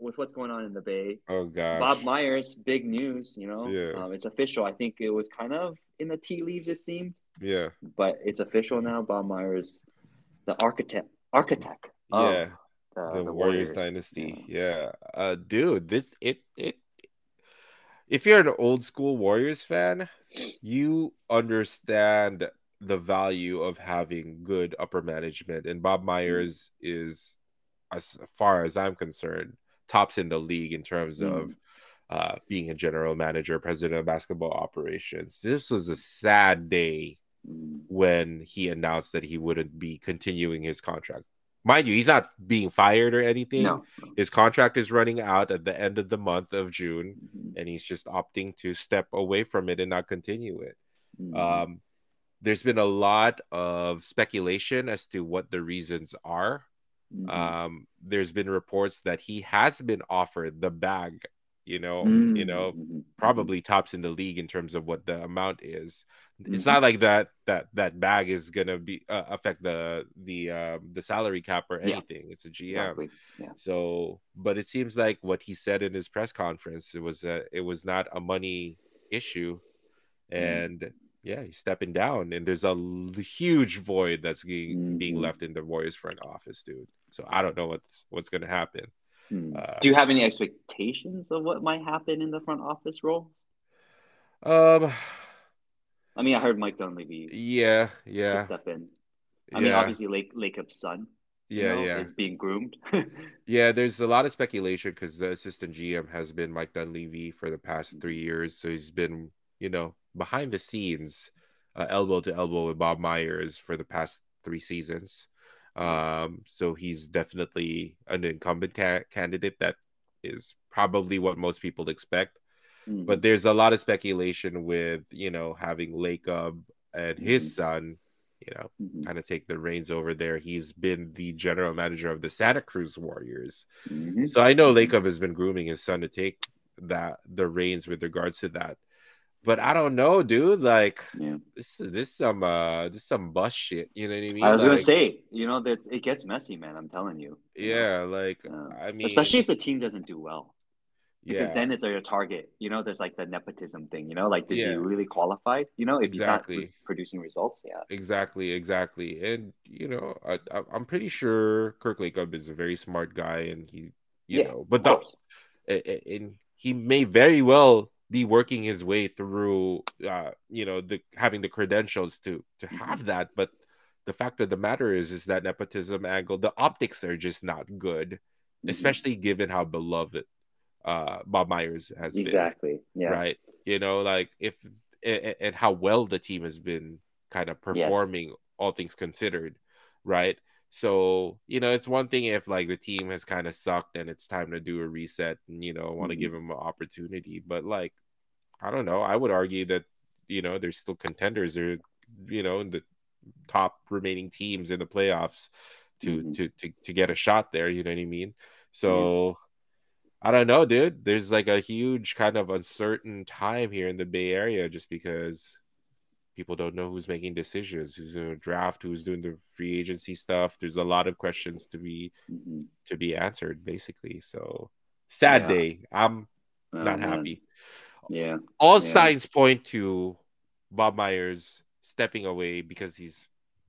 With what's going on in the Bay. Oh, gosh. Bob Myers, big news, you know. Yeah. It's official. I think it was kind of in the tea leaves, it seemed. Yeah. But it's official now. Bob Myers, the architect of the Warriors dynasty. Yeah. Dude, if you're an old school Warriors fan, you understand the value of having good upper management. And Bob Myers is, as far as I'm concerned, tops in the league in terms of being a general manager, president of basketball operations. This was a sad day when he announced that he wouldn't be continuing his contract. Mind you, he's not being fired or anything. No. His contract is running out at the end of the month of June, and he's just opting to step away from it and not continue it. There's been a lot of speculation as to what the reasons are. There's been reports that he has been offered the bag, probably tops in the league in terms of what the amount is. It's not like that bag is gonna be affect the salary cap or anything. It's a GM. Exactly. Yeah. So, but it seems like what he said in his press conference, it was not a money issue, and he's stepping down, and there's a huge void that's being left in the Warriors front office, dude. So I don't know what's going to happen. Do you have any expectations of what might happen in the front office role? I mean, I heard Mike Dunleavy. Yeah. Step in. I mean, obviously, Lacob's son. Is being groomed. There's a lot of speculation because the assistant GM has been Mike Dunleavy for the past 3 years, so he's been, you know, behind the scenes, elbow to elbow with Bob Myers for the past 3 seasons. So he's definitely an incumbent candidate. That is probably what most people expect. But there's a lot of speculation with, you know, having Lacob and his son, you know, kind of take the reins over there. He's been the general manager of the Santa Cruz Warriors. So I know Lacob has been grooming his son to take the reins with regards to that. But I don't know, dude. Like, yeah. this is some bus shit. You know what I mean? I was gonna say, you know, that it gets messy, man. I'm telling you. Yeah, I mean, especially if the team doesn't do well. Yeah. Because then it's your target. You know, there's like the nepotism thing. You know, like, did you really qualify? You know, if exactly. He's not producing results, yeah. Exactly, and you know, I'm pretty sure Kirk Lacob is a very smart guy, and he, you know, but and he may very well be working his way through, you know, having the credentials to have that. But the fact of the matter is that nepotism angle, the optics are just not good, especially given how beloved Bob Myers has been. Yeah. Right. You know, like and how well the team has been kind of performing, all things considered. Right. So, you know, it's one thing if like the team has kind of sucked and it's time to do a reset and, you know, want to give him an opportunity. But like, I don't know. I would argue that, you know, they're still contenders. They're, you know, the top remaining teams in the playoffs to get a shot there. You know what I mean? So I don't know, dude. There's like a huge kind of uncertain time here in the Bay Area just because people don't know who's making decisions, who's going to draft, who's doing the free agency stuff. There's a lot of questions to be answered, basically. So sad day. I'm not happy. Yeah. All signs point to Bob Myers stepping away because he's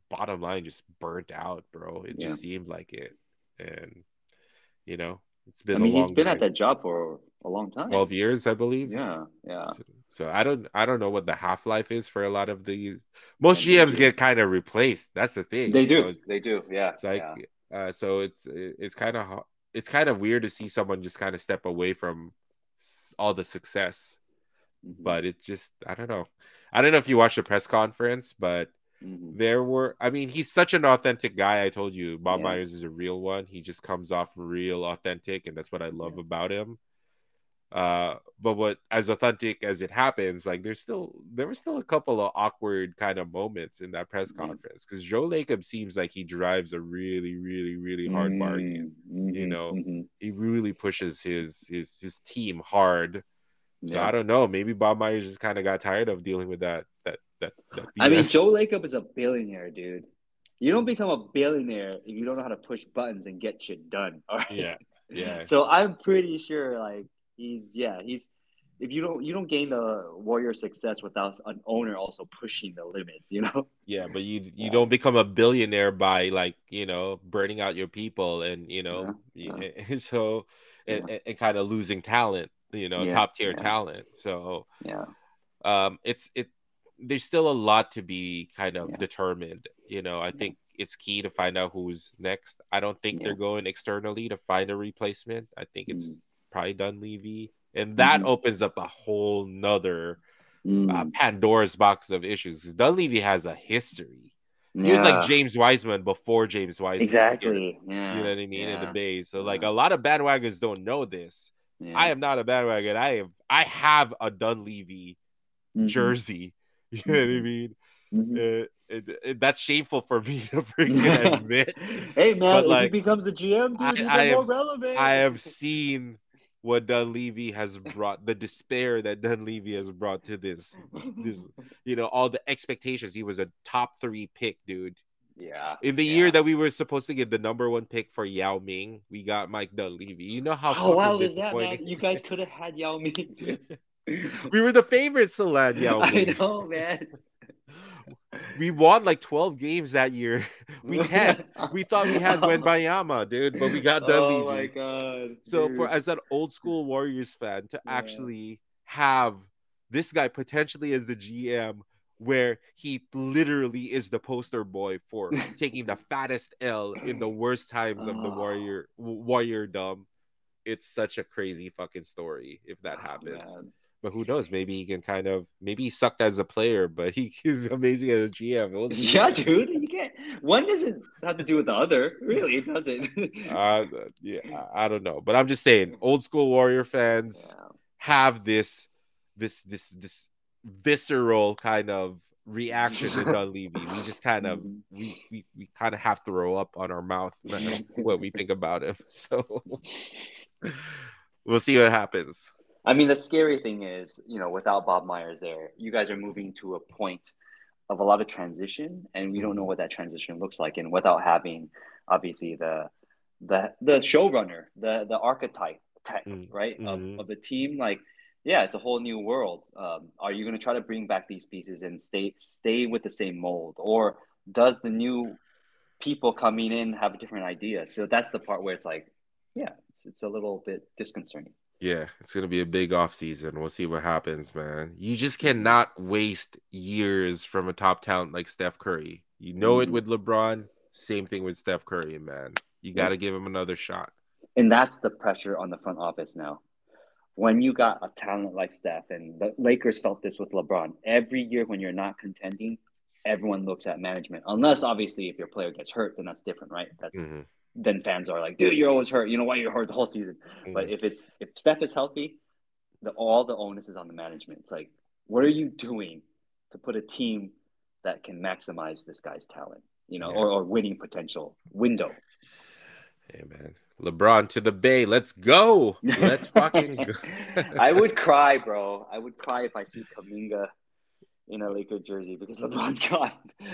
bottom line just burnt out, bro. It just seemed like it. And, you know, it's been he's been at that job for a long time. 12 years, I believe. Yeah. So I don't know what the half-life is for a lot of these. Most GMs get kind of replaced. That's the thing. They do. Yeah. It's like so it's kind of weird to see someone just kind of step away from all the success. But it just I don't know if you watched the press conference, but he's such an authentic guy. I told you, Bob Myers is a real one. He just comes off real authentic, and that's what I love about him. But what, as authentic as it happens, like there were still a couple of awkward kind of moments in that press conference because Joe Lacob seems like he drives a really, really, really hard bargain. You know, he really pushes his team hard. So I don't know. Maybe Bob Myers just kind of got tired of dealing with that. I mean, Joe Lacob is a billionaire, dude. You don't become a billionaire if you don't know how to push buttons and get shit done. All right? Yeah. So I'm pretty sure, like, he's if you don't gain the Warrior success without an owner also pushing the limits, you know. Yeah, but you don't become a billionaire by, like, you know, burning out your people and, you know, and kind of losing talent, you know, top tier talent. So there's still a lot to be kind of determined. You know, I think it's key to find out who's next. I don't think they're going externally to find a replacement. I think it's probably Dunleavy. And that opens up a whole nother Pandora's box of issues. Dunleavy has a history. He was like James Wiseman before James Wiseman. Exactly. Yeah. You know what I mean? In the Bay. So like a lot of bandwagons don't know this. Yeah. I am not a bandwagon. I have a Dunleavy jersey. You know what I mean? That's shameful for me to freaking admit. Hey man, but if like, he becomes the GM, dude, he's more relevant. I have seen what Dunleavy has brought, the despair that Dunleavy has brought to this, you know, all the expectations. He was a top 3 pick, dude. Yeah. In the year that we were supposed to get the number 1 pick for Yao Ming, we got Mike Dunleavy. You know how wild is that, man? You guys could have had Yao Ming, dude. We were the favorites to land Yao Ming. I know, man. We won like 12 games that year. We thought we had Wembayama, dude, but we got Dunleavy. Oh my god! So dude, as an old school Warriors fan, to actually have this guy potentially as the GM, where he literally is the poster boy for taking the fattest L in the worst times of the warrior dumb, it's such a crazy fucking story if that happens. Man. But who knows? Maybe he can maybe he sucked as a player, but he is amazing as a GM. Dude. You can't. One doesn't have to do with the other. Really, it doesn't. I don't know. But I'm just saying, old school Warrior fans have this visceral kind of reaction to Dunleavy. We just kind of we kind of have to throw up on our mouth when we think about him. So we'll see what happens. I mean, the scary thing is, you know, without Bob Myers there, you guys are moving to a point of a lot of transition, and we don't know what that transition looks like. And without having, obviously, the showrunner, the archetype, right, of the team, like, yeah, it's a whole new world. Are you going to try to bring back these pieces and stay with the same mold, or does the new people coming in have a different idea? So that's the part where it's like, yeah, it's a little bit disconcerting. Yeah, it's going to be a big offseason. We'll see what happens, man. You just cannot waste years from a top talent like Steph Curry. You know it with LeBron. Same thing with Steph Curry, man. You got to give him another shot. And that's the pressure on the front office now. When you got a talent like Steph, and the Lakers felt this with LeBron, every year when you're not contending, everyone looks at management. Unless, obviously, if your player gets hurt, then that's different, right? That's then fans are like, dude, you're always hurt. You know why you're hurt the whole season. But if Steph is healthy, all the onus is on the management. It's like, what are you doing to put a team that can maximize this guy's talent, you know, or winning potential window? Hey, man. LeBron to the Bay. Let's go. Let's fucking go. I would cry, bro. I would cry if I see Kuminga in a Laker jersey because LeBron's gone.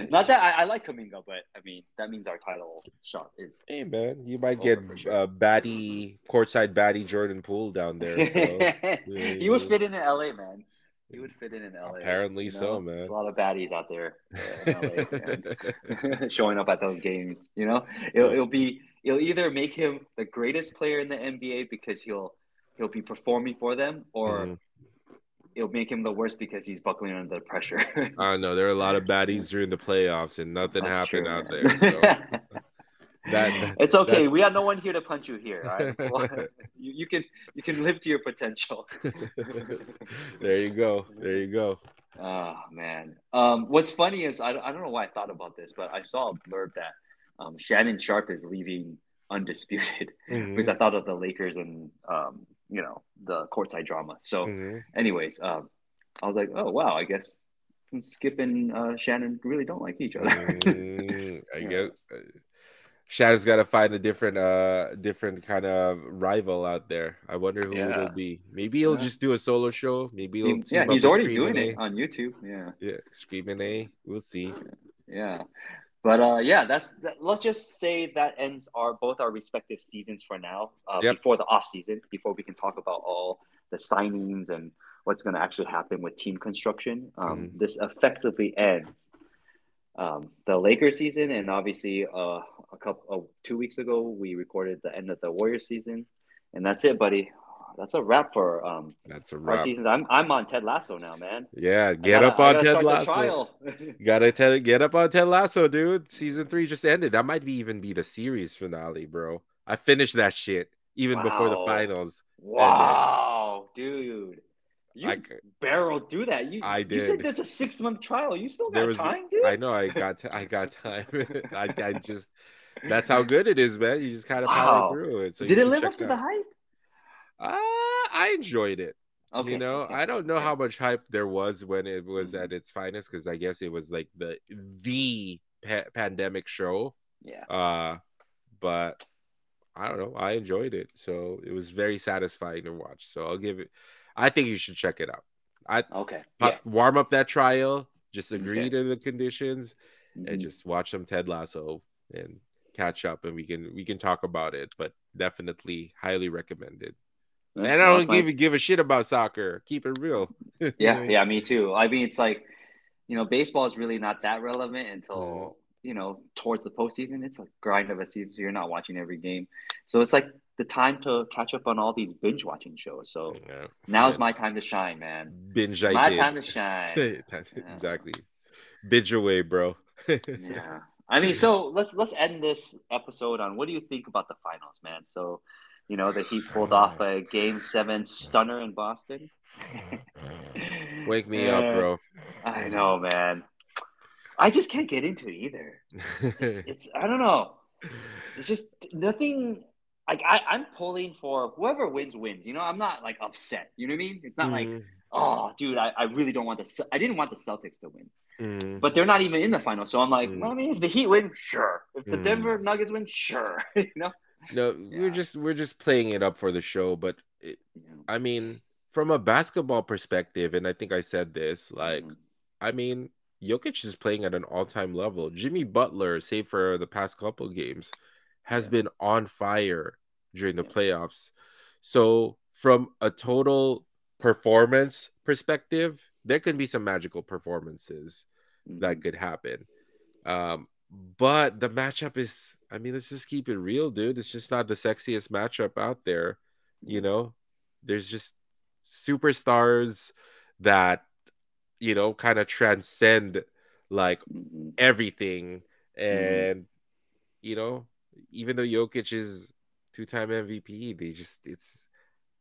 Not that I like Kuminga, but I mean, that means our title shot is. Hey, man. You might get courtside baddie Jordan Poole down there. So. He would fit in LA, man. He would fit in LA. Apparently, you know? So, man. There's a lot of baddies out there in LA showing up at those games. You know, it'll either make him the greatest player in the NBA because he'll be performing for them, or it'll make him the worst because he's buckling under the pressure. I know there are a lot of baddies during the playoffs, and nothing happened out there. So. It's okay. We have no one here to punch you here. All right? Well, you can live to your potential. There you go. Oh, man. What's funny is I don't know why I thought about this, but I saw a blurb that Shannon Sharp is leaving undisputed because I thought of the Lakers and you know, the courtside drama. So, anyways, I was like, oh wow, I guess Skip and Shannon really don't like each other. I guess Shannon's got to find a different kind of rival out there. I wonder who it'll be. Maybe he'll just do a solo show. Maybe he'll he's already doing it on YouTube. Yeah, Screaming A. We'll see. Yeah. But let's just say that ends both our respective seasons for now. Before the off season, before we can talk about all the signings and what's going to actually happen with team construction. This effectively ends the Lakers season, and obviously, 2 weeks ago we recorded the end of the Warriors season, and that's it, buddy. That's a wrap for our seasons. I'm on Ted Lasso now, man. Yeah, get up on Ted Lasso, dude. Season 3 just ended. That might even be the series finale, bro. I finished that shit before the finals. Wow, dude. You barreled through that. I did. You said there's a 6-month trial. You still got time, dude? I know. I got time. I just. That's how good it is, man. You just kind of power through it. So did it live up to the hype? I enjoyed it. Okay. You know, I don't know how much hype there was when it was at its finest, because I guess it was like the pandemic show. Yeah. But I don't know. I enjoyed it, so it was very satisfying to watch. So I'll give it. I think you should check it out. Warm up that trial. Just agree to the conditions, and just watch some Ted Lasso and catch up, and we can talk about it. But definitely highly recommended. And I don't give a shit about soccer. Keep it real. yeah, me too. I mean, it's like, you know, baseball is really not that relevant until, you know, towards the postseason. It's a grind of a season. So you're not watching every game. So it's like the time to catch up on all these binge watching shows. So now's my time to shine, man. Time to shine. Exactly. Binge away, bro. Yeah. I mean, so let's end this episode on what do you think about the finals, man? So, you know, the Heat pulled off a Game 7 stunner in Boston. Wake me up, bro. I know, man. I just can't get into it either. It's I don't know. It's just nothing. Like I'm pulling for whoever wins. You know, I'm not like upset. You know what I mean? It's not like, oh, dude, I really don't want the. I didn't want the Celtics to win, but they're not even in the finals. So I'm like, well, I mean, if the Heat win, sure. If the Denver Nuggets win, sure. You know. No, we're just playing it up for the show, but I mean, from a basketball perspective, and I think I said this, like, I mean, Jokic is playing at an all-time level. Jimmy Butler, save for the past couple games, has been on fire during the playoffs. So from a total performance perspective, there can be some magical performances that could happen. But the matchup is, I mean, let's just keep it real, dude. It's just not the sexiest matchup out there. You know, there's just superstars that, you know, kind of transcend like everything. And, you know, even though Jokic is two-time MVP, they just, it's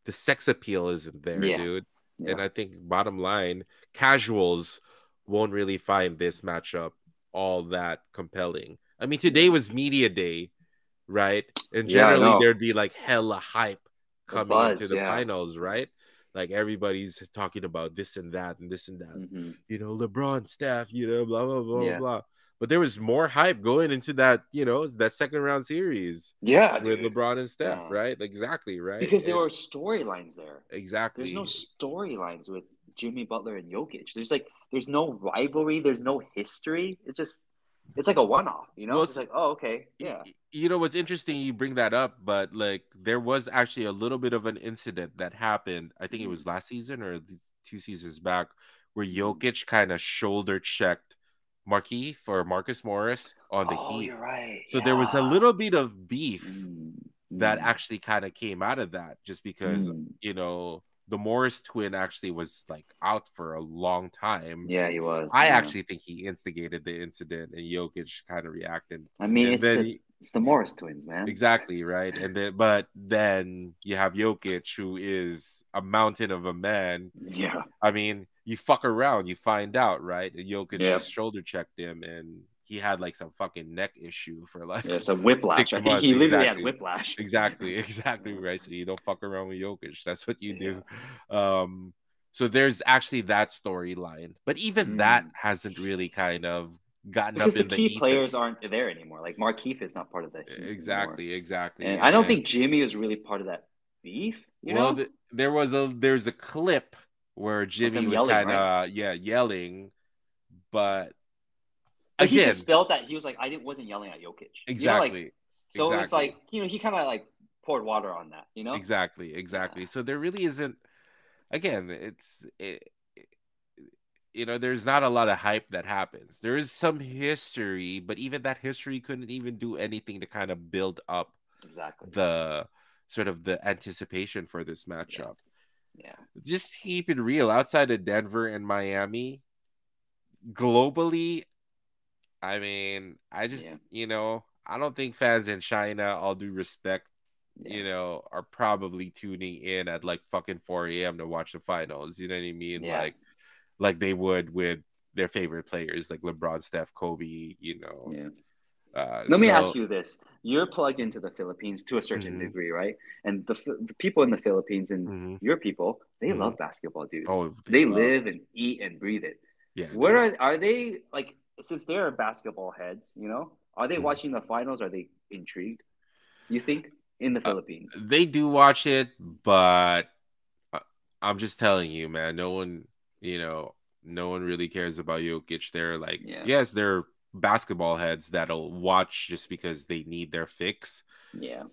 the sex appeal isn't there, dude. Yeah. And I think bottom line, casuals won't really find this matchup all that compelling. I mean, today was media day, right? And generally there'd be like hella hype coming into the finals, right? Like everybody's talking about this and that and this and that. You know, LeBron, Steph, you know, blah, blah, blah, blah. But there was more hype going into that, you know, that second round series. Yeah. With LeBron and Steph, right? Exactly, right? Because there were storylines there. Exactly. There's no storylines with Jimmy Butler and Jokic. There's like, there's no rivalry. There's no history. It's just, it's like a one-off, you know? Well, it's like, oh, okay, yeah. You know, what's interesting, you bring that up, but like there was actually a little bit of an incident that happened. I think it was last season or 2 seasons back where Jokic kind of shoulder-checked Marcus Morris on the Heat. You're right. So there was a little bit of beef that actually kind of came out of that, just because, you know, the Morris twin actually was like out for a long time. Yeah, he was. I actually think he instigated the incident and Jokic kind of reacted. I mean, it's the Morris twins, man. Exactly, right? And then, but then you have Jokic, who is a mountain of a man. Yeah. I mean, you fuck around, you find out, right? And Jokic just shoulder checked him, and he had like some fucking neck issue for like some whiplash. 6 months. He literally had whiplash. Exactly, right? So you don't fuck around with Jokic. That's what you do. So there's actually that storyline, but even that hasn't really kind of gotten because up in the key ether. Players aren't there anymore. Like Markeith is not part of that. Exactly. And I don't think Jimmy is really part of that beef. You know, there's a clip where Jimmy was kind of yelling, but again, he dispelled that. He was like, I wasn't yelling at Jokic. Exactly. You know, like, so it's like, you know, he kind of like poured water on that. You know. Exactly. Yeah. So there really isn't. Again, you know, there's not a lot of hype that happens. There is some history, but even that history couldn't even do anything to kind of build up the sort of the anticipation for this matchup. Yeah. Just keep it real. Outside of Denver and Miami, globally, I mean, I just, you know, I don't think fans in China, all due respect, you know, are probably tuning in at like fucking 4 a.m. to watch the finals. You know what I mean? Yeah. Like they would with their favorite players, like LeBron, Steph, Kobe, you know. Yeah. Let me ask you this. You're plugged into the Philippines to a certain degree, right? And the people in the Philippines and your people, they love basketball, dude. Oh, they live and eat and breathe it. Yeah. What are they, like, since they're basketball heads, you know, are they watching the finals? Are they intrigued, you think, in the Philippines? They do watch it, but I'm just telling you, man, no one really cares about Jokic. They're like, yes, they're basketball heads that'll watch just because they need their fix. Yeah.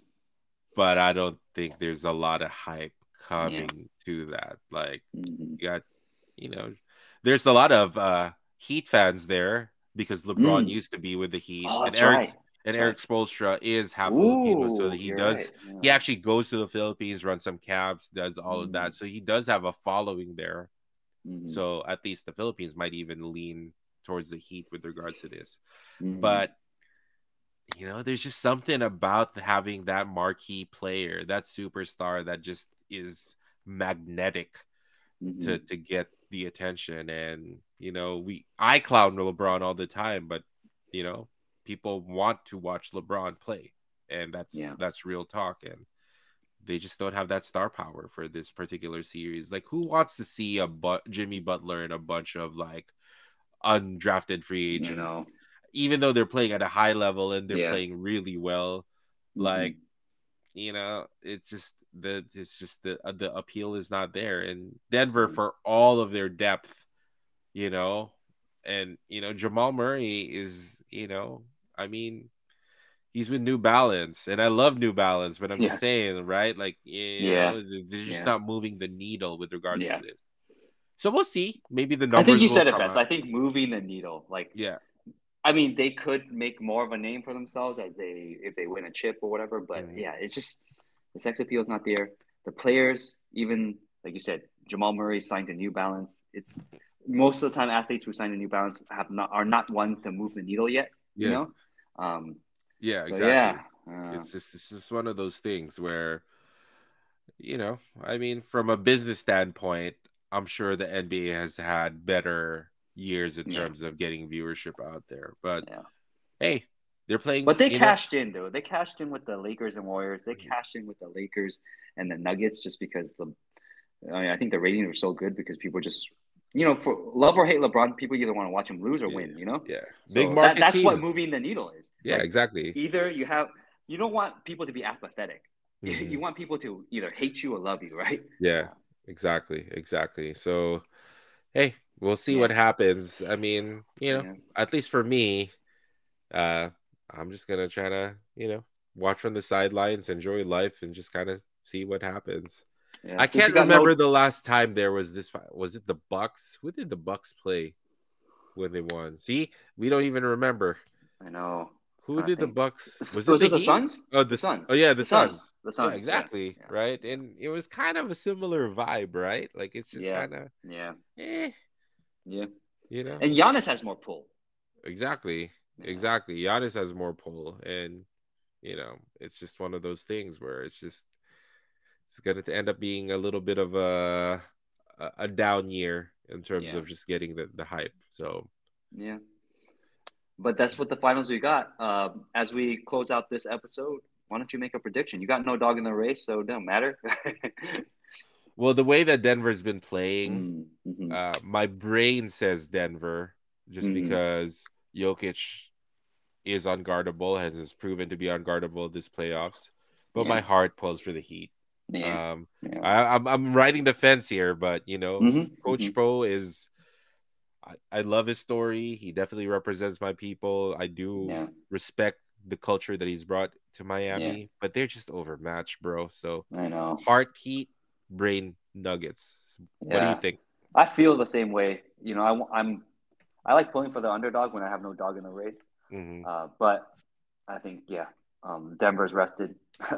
But I don't think there's a lot of hype coming to that. Like, you got, you know, there's a lot of Heat fans there because LeBron used to be with the Heat. Oh, that's right. And Eric Spoelstra is half Filipino, so he does. Right. Yeah. He actually goes to the Philippines, runs some camps, does all of that. So he does have a following there. So at least the Philippines might even lean towards the Heat with regards to this. But, you know, there's just something about having that marquee player, that superstar that just is magnetic to get the attention. And, you know, I clown LeBron all the time, but, you know, people want to watch LeBron play. And that's real talk. And they just don't have that star power for this particular series. Like, who wants to see a Jimmy Butler and a bunch of like undrafted free agents, you know, even though they're playing at a high level and they're playing really well? Like, you know, it's just that it's just the appeal is not there. And Denver, for all of their depth, you know, and, you know, Jamal Murray is, you know, I mean, he's with New Balance, and I love New Balance, but I'm just saying, right? Like, you know, they're just not moving the needle with regards to this. So we'll see. Maybe the numbers. I think you said it best. I think moving the needle, like, I mean, they could make more of a name for themselves as if they win a chip or whatever. But it's just the sex appeal is not there. The players, even like you said, Jamal Murray signed to New Balance. It's most of the time athletes who sign to New Balance are not ones to move the needle yet. Yeah. You know. Exactly. Yeah. It's just one of those things where, you know, I mean, from a business standpoint, I'm sure the NBA has had better years in terms of getting viewership out there. But, hey, they're playing. But they cashed in, though. They cashed in with the Lakers and Warriors. They cashed in with the Lakers and the Nuggets just because I think the ratings were so good because people just, you know, for love or hate LeBron, people either want to watch him lose or win, you know? Yeah. So big market teams. That's what moving the needle is. Yeah, like, exactly. Either you don't want people to be apathetic. Mm-hmm. You want people to either hate you or love you, right? Yeah. Exactly. So, hey, we'll see what happens. I mean, you know, at least for me, I'm just going to try to, you know, watch from the sidelines, enjoy life, and just kind of see what happens. Yeah. I can't remember the last time there was this fight. Was it the Bucks? Who did the Bucks play when they won? See, we don't even remember. I know. Who did the Bucks? Was it the Suns? Oh, the Suns. Oh, yeah, the Suns. The Suns. Yeah, exactly. Yeah. Right, and it was kind of a similar vibe, right? Like it's just kind of yeah. You know, and Giannis has more pull. Exactly. Giannis has more pull, and you know, it's just one of those things where it's going to end up being a little bit of a down year in terms of just getting the hype. So yeah. But that's what the finals we got. As we close out this episode, why don't you make a prediction? You got no dog in the race, so it don't matter. Well, the way that Denver's been playing, my brain says Denver just because Jokic is unguardable, has proven to be unguardable this playoffs. But my heart pulls for the Heat. Yeah. I'm riding the fence here, but, you know, Coach Pro is... I love his story. He definitely represents my people. I do respect the culture that he's brought to Miami, but they're just overmatched, bro. So I know. Heart, Heat, brain, Nuggets. Yeah. What do you think? I feel the same way. You know, I like pulling for the underdog when I have no dog in the race. But I think Denver's rested.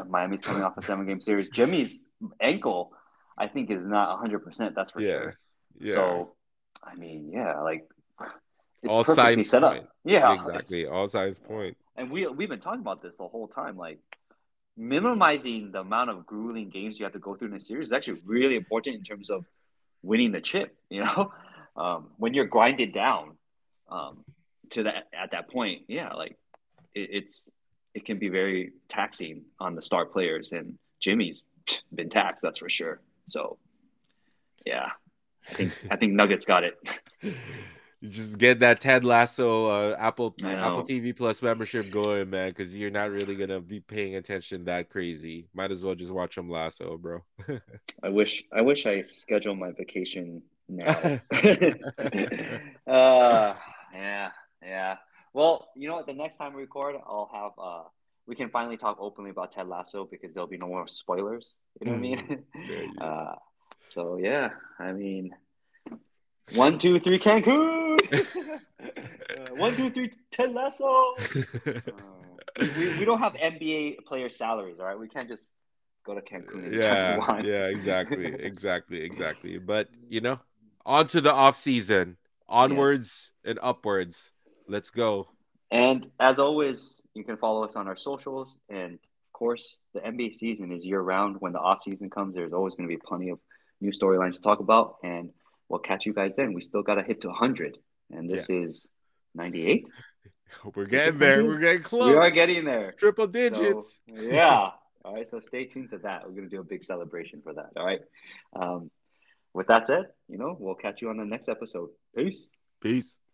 Miami's coming off a 7-game series. Jimmy's ankle, I think, is not 100%. That's for sure. Yeah. So. I mean, like it's all perfectly set up. Yeah, exactly. All signs point. And we've been talking about this the whole time. Like minimizing the amount of grueling games you have to go through in a series is actually really important in terms of winning the chip. You know, when you're grinded down to that at that point, like it can be very taxing on the star players. And Jimmy's been taxed, that's for sure. So, yeah. I think Nuggets got it. You just get that Ted Lasso Apple TV Plus membership going, man, because you're not really going to be paying attention that crazy. Might as well just watch them Lasso, bro. I wish I scheduled my vacation now. Yeah. Well, you know what? The next time we record, I'll have we can finally talk openly about Ted Lasso because there'll be no more spoilers. You know what I mean? Yeah. So, yeah, I mean, 1, 2, 3, Cancun! 1, 2, 3, Ted Lasso! We don't have NBA player salaries, all right? We can't just go to Cancun and talk. Yeah, exactly. But, you know, on to the offseason. Onwards and upwards. Let's go. And, as always, you can follow us on our socials. And, of course, the NBA season is year-round. When the offseason comes, there's always going to be plenty of new storylines to talk about, and we'll catch you guys then. We still got to hit to 100, and this is 98. We're getting there. We're getting close. We are getting there. Triple digits. So, all right, so stay tuned to that. We're going to do a big celebration for that, all right? With that said, you know, we'll catch you on the next episode. Peace.